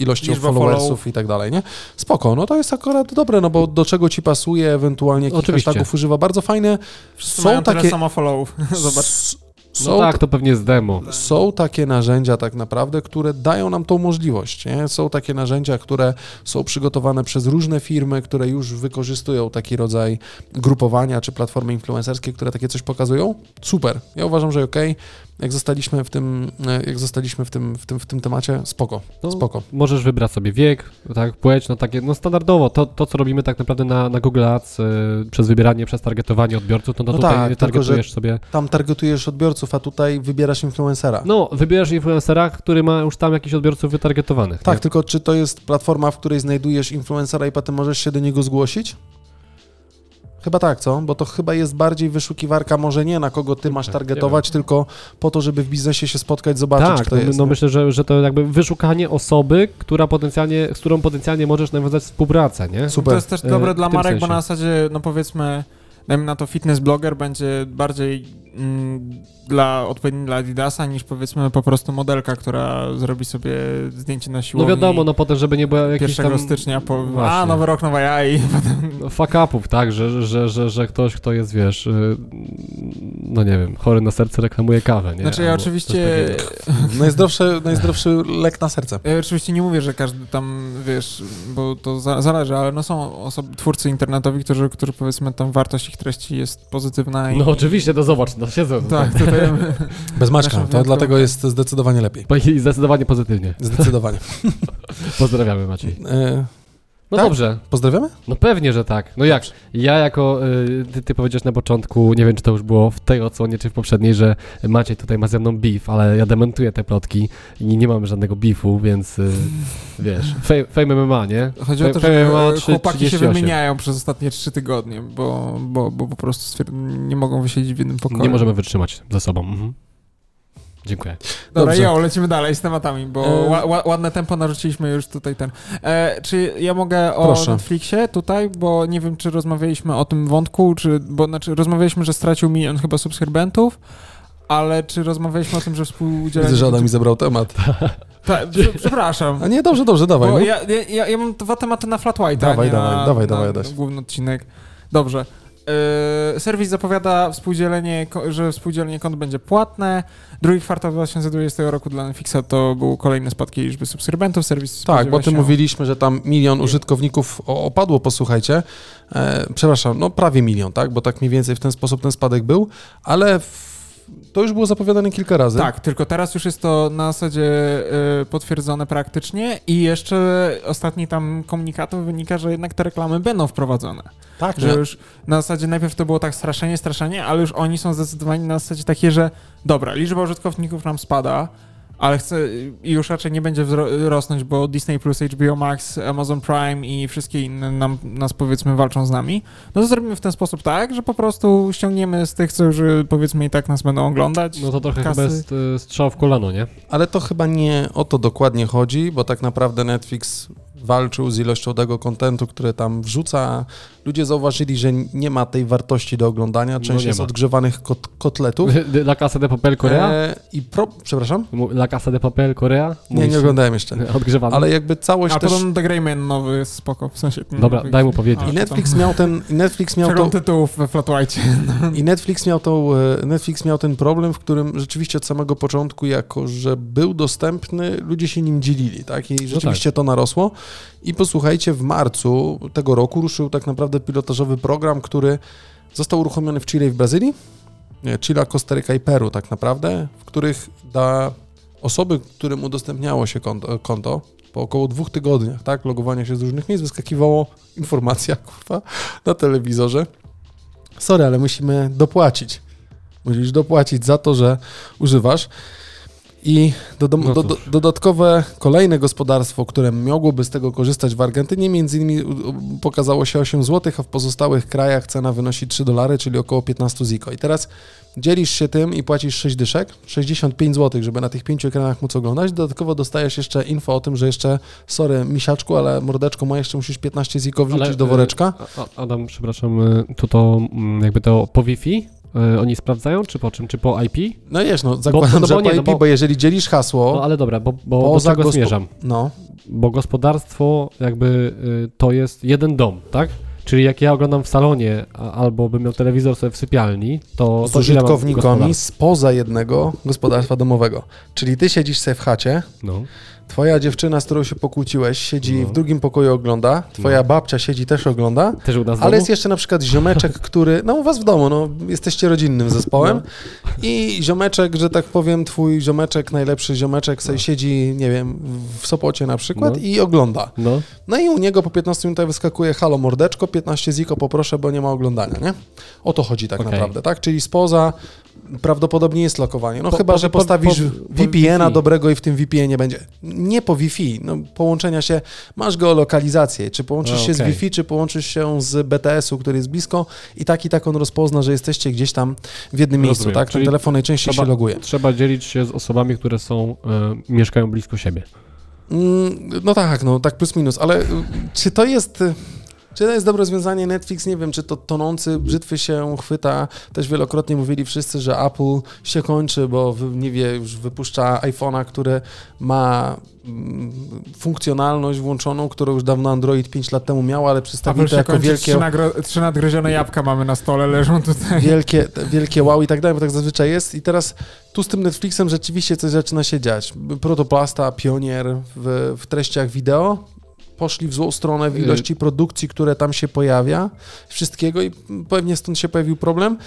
ilością followersów follow. i tak dalej, nie? Spoko, no to jest akurat dobre, no bo do czego ci pasuje, ewentualnie jakich hashtagów używa, bardzo fajne. Wszyscy są takie samo followów, zobacz. S- no są, tak, to pewnie z demo. Są takie narzędzia tak naprawdę, które dają nam tą możliwość, nie? Są takie narzędzia, które są przygotowane przez różne firmy, które już wykorzystują taki rodzaj grupowania czy platformy influencerskie, które takie coś pokazują. Super, ja uważam, że okej. Okay. Jak zostaliśmy w tym, jak zostaliśmy w tym, w tym, w tym temacie, spoko, no, spoko. Możesz wybrać sobie wiek, tak, płeć, no takie, no standardowo, to, to co robimy tak naprawdę na, na Google Ads, y, przez wybieranie, przez targetowanie odbiorców, no to no tutaj tak, targetujesz tylko, sobie. Tam targetujesz odbiorców, a tutaj wybierasz influencera. No, wybierasz influencera, który ma już tam jakichś odbiorców wytargetowanych. Tak, nie? Tylko czy to jest platforma, w której znajdujesz influencera i potem możesz się do niego zgłosić? Chyba tak, co? Bo to chyba jest bardziej wyszukiwarka, może nie na kogo ty masz targetować, tylko po to, żeby w biznesie się spotkać, zobaczyć, tak, czy to jest. No nie? Myślę, że, że to jakby wyszukanie osoby, która potencjalnie, z którą potencjalnie możesz nawiązać współpracę, nie? Super. To jest też dobre e, dla marek, sensie. Bo na zasadzie, no powiedzmy, dajmy na to fitness blogger będzie bardziej mm, dla odpowiedni dla Adidasa niż powiedzmy po prostu modelka, która zrobi sobie zdjęcie na siłowni. No wiadomo, no potem, żeby nie było jakichś tam... pierwszego stycznia po... Właśnie. A, nowy rok, nowa ja i potem... Fuck upów, tak, że, że, że, że ktoś, kto jest, wiesz, no nie wiem, chory na serce reklamuje kawę, nie? Znaczy ja albo oczywiście... Najzdrowszy, najzdrowszy lek na serce. Ja oczywiście nie mówię, że każdy tam, wiesz, bo to za- zależy, ale no są osoby, twórcy internetowi, którzy, którzy powiedzmy tam wartość ich treści jest pozytywna i... No oczywiście, to zobacz, no siedzę. Tak, tutaj... Bez Maćka, to wiatru. Dlatego jest zdecydowanie lepiej. I zdecydowanie pozytywnie. Zdecydowanie. Pozdrawiamy, Maciej. E... No tak? Dobrze. Pozdrawiamy? No pewnie, że tak. No jak? Ja jako, y, ty, ty powiedziałeś na początku, nie wiem, czy to już było w tej odsłonie, czy w poprzedniej, że Maciej tutaj ma ze mną beef, ale ja dementuję te plotki i nie mamy żadnego beefu, więc y, wiesz, fej, Fame M M A, nie? Chodzi o to, że chłopaki się wymieniają przez ostatnie trzy tygodnie, bo, bo, bo po prostu nie mogą wysiedzieć w jednym pokoju. Nie możemy wytrzymać ze sobą. Mhm. Dziękuję. Dobra, jo, lecimy dalej z tematami, bo e... ła, ła, ładne tempo narzuciliśmy już tutaj ten. E, czy ja mogę o Proszę. Netflixie tutaj, bo nie wiem, czy rozmawialiśmy o tym wątku, czy, bo znaczy rozmawialiśmy, że stracił milion chyba subskrybentów, ale czy rozmawialiśmy o tym, że współudzielenie... Widzę, że Adam mi zabrał temat. Ta, przepraszam. A nie, dobrze, dobrze, dawaj. No. Ja, ja, ja mam dwa tematy na Flat White'a. Dawaj, dawaj, na, dawaj, na, dawaj, na główny odcinek. Dobrze. Yy, serwis zapowiada, współdzielenie, że współdzielenie kont będzie płatne. Drugi kwartał dwa tysiące dwudziestego roku dla Netflixa to były kolejne spadki liczby subskrybentów. Serwis tak, bo o tym się... mówiliśmy, że tam milion użytkowników opadło, posłuchajcie. E, przepraszam, no prawie milion, tak? Bo tak mniej więcej w ten sposób ten spadek był, ale w... to już było zapowiadane kilka razy. Tak, tylko teraz już jest to na zasadzie y, potwierdzone praktycznie i jeszcze ostatni tam komunikatów wynika, że jednak te reklamy będą wprowadzone. Tak, że nie? Już na zasadzie najpierw to było tak straszenie, straszenie, ale już oni są zdecydowani na zasadzie takie, że dobra, liczba użytkowników nam spada, ale chcę, już raczej nie będzie wzro- rosnąć, bo Disney Plus, H B O Max, Amazon Prime i wszystkie inne nam, nas powiedzmy walczą z nami, no to zrobimy w ten sposób tak, że po prostu ściągniemy z tych, co już powiedzmy i tak nas będą oglądać. No to trochę kasy. Chyba jest y, strzał w kolano, nie? Ale to chyba nie o to dokładnie chodzi, bo tak naprawdę Netflix walczył z ilością tego kontentu, który tam wrzuca. Ludzie zauważyli, że nie ma tej wartości do oglądania. Część no jest ma. odgrzewanych kot, kotletów. La Casa de Papel Korea? E, i pro, przepraszam? La Casa de Papel Korea? Mówisz? Nie, nie oglądałem jeszcze. Odgrzewany. Ale jakby całość A też... A potem The Grey Man nowy, spoko, w sensie... Dobra, Netflix. Daj mu powiedzieć. I Netflix miał ten... I Netflix miał to... tytułów we Flat White. I Netflix miał, to, Netflix miał ten problem, w którym rzeczywiście od samego początku, jako że był dostępny, ludzie się nim dzielili, tak? I rzeczywiście no tak. to narosło. I posłuchajcie, w marcu tego roku ruszył tak naprawdę pilotażowy program, który został uruchomiony w Chile i w Brazylii, Chile, Kostaryka i Peru tak naprawdę, w których dla osoby, którym udostępniało się konto, konto po około dwóch tygodniach, tak, logowania się z różnych miejsc, wyskakiwała informacja, kurwa, na telewizorze. Sorry, ale musimy dopłacić. Musisz dopłacić za to, że używasz. I do, do, do, do, dodatkowe kolejne gospodarstwo, które mogłoby z tego korzystać w Argentynie, między innymi pokazało się osiem złotych, a w pozostałych krajach cena wynosi trzy dolary, czyli około piętnaście ziko. I teraz dzielisz się tym i płacisz sześć dyszek, sześćdziesiąt pięć złotych, żeby na tych pięciu ekranach móc oglądać. Dodatkowo dostajesz jeszcze info o tym, że jeszcze, sorry misiaczku, ale mordeczko moje, jeszcze musisz piętnaście ziko wrzucić ale, do woreczka. A, Adam, przepraszam, to to jakby to po Wi-Fi? Oni sprawdzają, czy po czym? Czy po I P? No wiesz, no zakładam, bo, no, że bo po nie, I P, no, bo, bo jeżeli dzielisz hasło... No ale dobra, bo, bo do tego gospo... zmierzam. No. Bo gospodarstwo jakby y, to jest jeden dom, tak? Czyli jak ja oglądam w salonie a, albo bym miał telewizor sobie w sypialni, to... Z użytkownikami spoza jednego gospodarstwa domowego. Czyli ty siedzisz sobie w chacie, no. Twoja dziewczyna, z którą się pokłóciłeś, siedzi no. w drugim pokoju, ogląda, twoja no. babcia siedzi, też ogląda, też u nas ale domu? Jest jeszcze na przykład ziomeczek, który, no u was w domu, no jesteście rodzinnym zespołem no. i ziomeczek, że tak powiem, twój ziomeczek, najlepszy ziomeczek sobie no. siedzi, nie wiem, w Sopocie na przykład no. i ogląda. No. no i u niego po piętnastu minutach wyskakuje halo mordeczko, piętnaście ziko poproszę, bo nie ma oglądania, nie? O to chodzi tak okay. naprawdę, tak? Czyli spoza prawdopodobnie jest lokowanie, no po, chyba, po, że postawisz po, po, po V P N-a Wi-Fi. Dobrego i w tym V P N-ie będzie. Nie po Wi-Fi, no, połączenia się, masz geolokalizację, czy połączysz no, się okay. z Wi-Fi, czy połączysz się z B T S-u, który jest blisko i tak i tak on rozpozna, że jesteście gdzieś tam w jednym Rozumiem. miejscu, tak? Czyli ten telefon najczęściej trzeba, się loguje. Trzeba dzielić się z osobami, które są, y, mieszkają blisko siebie. Mm, no tak, no tak plus minus, ale y, czy to jest... Y, Czy to jest dobre rozwiązanie? Netflix, nie wiem, czy to tonący brzytwy się chwyta. Też wielokrotnie mówili wszyscy, że Apple się kończy, bo nie wie, już wypuszcza iPhone'a, który ma funkcjonalność włączoną, którą już dawno Android pięć lat temu miał, ale przedstawili to jako wielkie... Trzy, nagro... trzy nadgryzione jabłka mamy na stole, leżą tutaj. Wielkie, wielkie wow i tak dalej, bo tak zazwyczaj jest. I teraz tu z tym Netflixem rzeczywiście coś zaczyna się dziać. Protoplasta, pionier w, w treściach wideo. Poszli w złą stronę w ilości produkcji, które tam się pojawia, wszystkiego i pewnie stąd się pojawił problem,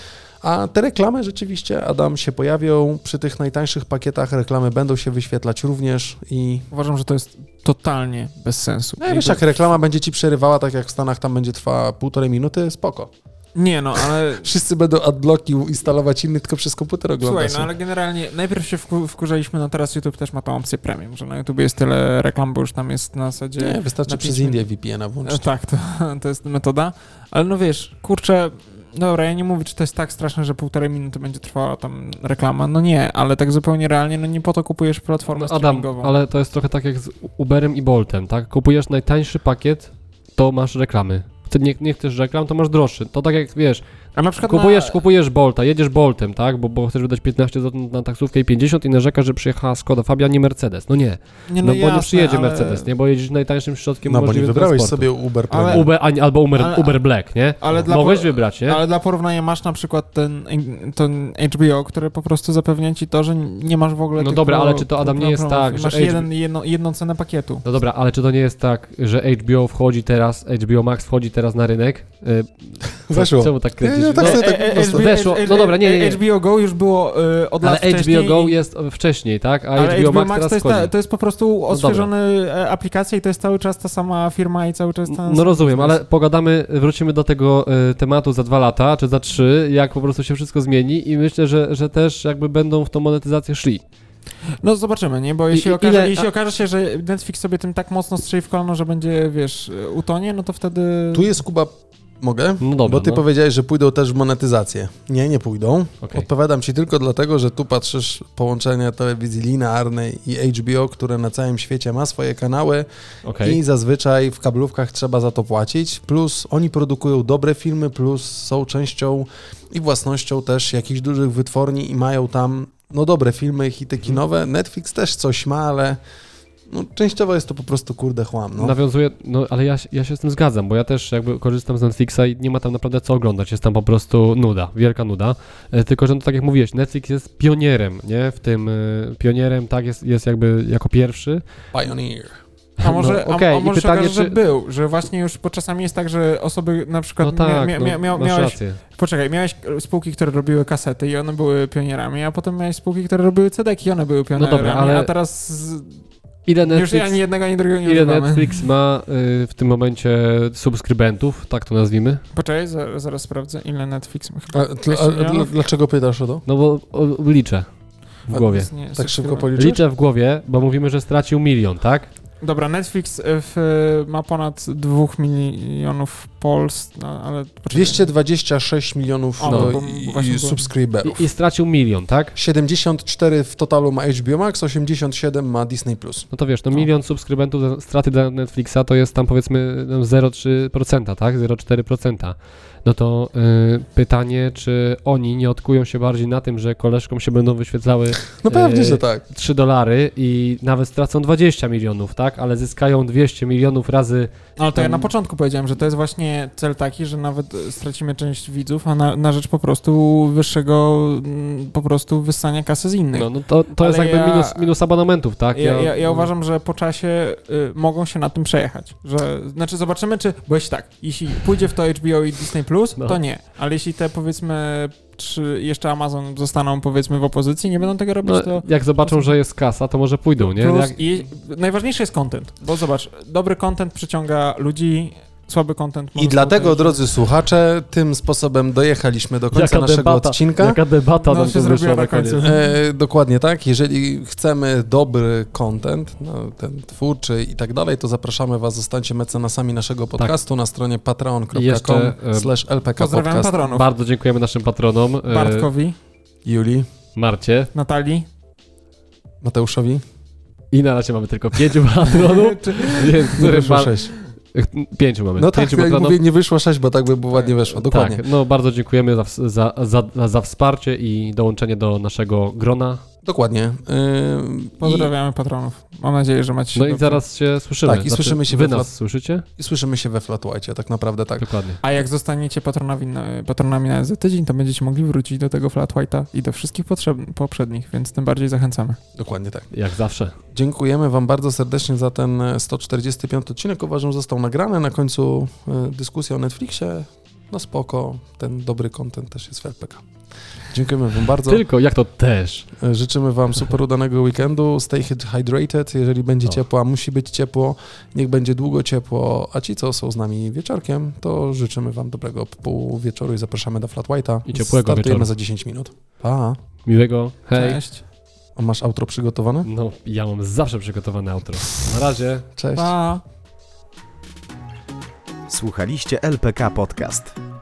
a te reklamy rzeczywiście, Adam, się pojawią, przy tych najtańszych pakietach reklamy będą się wyświetlać również i... Uważam, że to jest totalnie bez sensu. No, wiesz, jak reklama będzie ci przerywała, tak jak w Stanach tam będzie trwała półtorej minuty, spoko. Nie no, ale... Wszyscy będą adblocki instalować inny, tylko przez komputer oglądać. Słuchaj, no ale generalnie najpierw się wkurzaliśmy, no teraz YouTube też ma tą opcję premium, że na YouTube jest tyle reklam, bo już tam jest na zasadzie... Nie, wystarczy przez Indię V P N-a włączyć. Tak, to, to jest metoda, ale no wiesz, kurczę, dobra, ja nie mówię, czy to jest tak straszne, że półtorej minuty będzie trwała tam reklama, no nie, ale tak zupełnie realnie, no nie po to kupujesz platformę no, Adam, streamingową. Ale to jest trochę tak jak z Uberem i Boltem, tak? Kupujesz najtańszy pakiet, to masz reklamy. Nie, nie chcesz reklam, to masz droższy. To tak jak, wiesz, A na przykład kupujesz, na... kupujesz Bolta, jedziesz Boltem, tak? Bo, bo chcesz wydać piętnaście złotych na taksówkę i pięćdziesiąt i narzekasz, że przyjechała Skoda Fabia, nie Mercedes. No nie, nie no, no jasne, bo nie przyjedzie ale... Mercedes, nie? Bo jedziesz najtańszym środkiem no, możliwym transportu. No bo nie wybrałeś sobie Uber, ale... Uber a, albo Uber, ale... Uber Black, nie? Ale dla Mogłeś por... wybrać, nie? Ale dla porównania masz na przykład ten, ten H B O, które po prostu zapewnia ci to, że nie masz w ogóle... No dobra, ale czy to, Adam, nie jest tak, że... Masz jeden, jedno, jedną cenę pakietu. No dobra, ale czy to nie jest tak, że H B O wchodzi teraz, H B O Max wchodzi teraz na rynek? Weszło. Czemu tak kręcisz? No, tak sobie tak po prostu. No dobra, nie, nie. H B O Go już było y, od lat wcześniej. Ale H B O Go i... jest wcześniej, tak? A ale H B O Max, Max teraz to, jest ta, to jest po prostu odświeżona no aplikacja i to jest cały czas ta sama firma i cały czas ta... No rozumiem, ale pogadamy, wrócimy do tego y, tematu za dwa lata, czy za trzy, jak po prostu się wszystko zmieni i myślę, że, że też jakby będą w tą monetyzację szli. No zobaczymy, nie? Bo jeśli, I, okaże, ile, jeśli a... okaże się, że Netflix sobie tym tak mocno strzeli w kolano, że będzie, wiesz, utonie, no to wtedy... Tu jest Kuba... Mogę? No dobra, bo ty no. powiedziałeś, że pójdą też w monetyzację. Nie, nie pójdą. Okay. Odpowiadam ci tylko dlatego, że tu patrzysz połączenie telewizji linearnej i H B O, które na całym świecie ma swoje kanały okay. i zazwyczaj w kablówkach trzeba za to płacić, plus oni produkują dobre filmy, plus są częścią i własnością też jakichś dużych wytwórni i mają tam no dobre filmy, hity kinowe. Netflix też coś ma, ale... No, częściowo jest to po prostu kurde chłam. No. Nawiązuje, no ale ja, ja się z tym zgadzam, bo ja też jakby korzystam z Netflixa i nie ma tam naprawdę co oglądać, jest tam po prostu nuda, wielka nuda, e, tylko że no, tak jak mówiłeś, Netflix jest pionierem, nie? W tym y, pionierem, tak, jest, jest jakby jako pierwszy. Pioneer. A może, no, a, okay. a może pytanie, okaże, czy... że był, że właśnie już bo czasami jest tak, że osoby na przykład... No tak, mia, mia, mia, mia, miałeś, rację. Poczekaj, miałeś spółki, które robiły kasety i one były pionierami, a potem miałeś spółki, które robiły cedeki i one były pionierami, no dobra, ale... a teraz... Z... Ile Netflix, Już ani jednego, ani drugiego nie ile Netflix ma y, w tym momencie subskrybentów, tak to nazwijmy? Poczekaj, zaraz, zaraz sprawdzę, ile Netflix ma. Chyba a, tl, a, dl, dlaczego pytasz o to? No bo o, liczę w a, głowie. Nie, tak szybko policzysz? Liczę w głowie, bo mówimy, że stracił milion, tak? Dobra, Netflix w, ma ponad dwóch milionów w Polsce, no, ale... Poczekaj. dwieście dwadzieścia sześć milionów o, no, i, i subskryberów. I, I stracił milion, tak? siedemdziesiąt cztery w totalu ma H B O Max, osiemdziesiąt siedem ma Disney Plus. No to wiesz, no milion subskrybentów straty dla Netflixa to jest tam powiedzmy zero przecinek trzy procent, tak? zero przecinek cztery procent. No to y, pytanie, czy oni nie odkują się bardziej na tym, że koleżkom się będą wyświetlały no pewnie, y, że tak. trzy dolary i nawet stracą dwadzieścia milionów, tak? Ale zyskają dwieście milionów razy... Ale to ten... ja na początku powiedziałem, że to jest właśnie cel taki, że nawet stracimy część widzów, a na, na rzecz po prostu wyższego po prostu wyssania kasy z innych. No, no to, to jest jakby ja, minus, minus abonamentów, tak? Ja, ja, ja, ja uważam, że po czasie y, mogą się na tym przejechać. Że, znaczy zobaczymy, czy... Bo jeśli tak, jeśli pójdzie w to H B O i Disney+, Plus, no. to nie, ale jeśli te powiedzmy, czy jeszcze Amazon zostaną powiedzmy w opozycji, nie będą tego robić, no, to... Jak zobaczą, że jest kasa, to może pójdą, nie? Plus jak... i najważniejszy jest content, bo zobacz, dobry content przyciąga ludzi, słaby content... I dlatego, być... drodzy słuchacze, tym sposobem dojechaliśmy do końca jaka naszego debata, odcinka. Jaka debata no, nam się zrobiła na końcu. E, dokładnie tak, jeżeli chcemy dobry content, no, ten twórczy i tak dalej, to zapraszamy was, zostańcie mecenasami naszego podcastu tak. na stronie patreon kropka com slash L P K podcast. Pozdrawiam patronów. Bardzo dziękujemy naszym patronom. Bartkowi, Julii, Marcie, Natalii, Mateuszowi. I na razie mamy tylko pięciu patronów, więc którym Pięciu mamy. No tak, Pięciu jak patronom. Mówię, nie wyszło sześć, bo tak by było ładnie weszło, dokładnie. Tak, no bardzo dziękujemy za, za, za, za wsparcie i dołączenie do naszego grona. Dokładnie. Yy, Pozdrawiamy i... patronów. Mam nadzieję, że macie się No dobrze. I zaraz się słyszymy. Tak, i znaczy, słyszymy się wy we nas flat... słyszycie? I słyszymy się we Flatwhite, tak naprawdę tak. Dokładnie. A jak zostaniecie patronami, patronami na za tydzień, to będziecie mogli wrócić do tego Flatwhite'a i do wszystkich potrzeb- poprzednich, więc tym bardziej zachęcamy. Dokładnie tak. Jak zawsze. Dziękujemy wam bardzo serdecznie za ten sto czterdziesty piąty odcinek. Uważam, że został nagrany. Na końcu dyskusja o Netflixie. No spoko, ten dobry content też jest w L P K. Dziękujemy wam bardzo. Tylko, jak to też. Życzymy wam super udanego weekendu. Stay hydrated, jeżeli będzie no. ciepło, a musi być ciepło, niech będzie długo ciepło, a ci, co są z nami wieczorkiem, to życzymy wam dobrego półwieczoru i zapraszamy do Flat White'a. I ciepłego Startujemy wieczoru. Za dziesięć minut. Pa. Miłego. Hej. Cześć. A masz outro przygotowane? No, ja mam zawsze przygotowane outro. Na razie. Cześć. Pa. Słuchaliście L P K Podcast.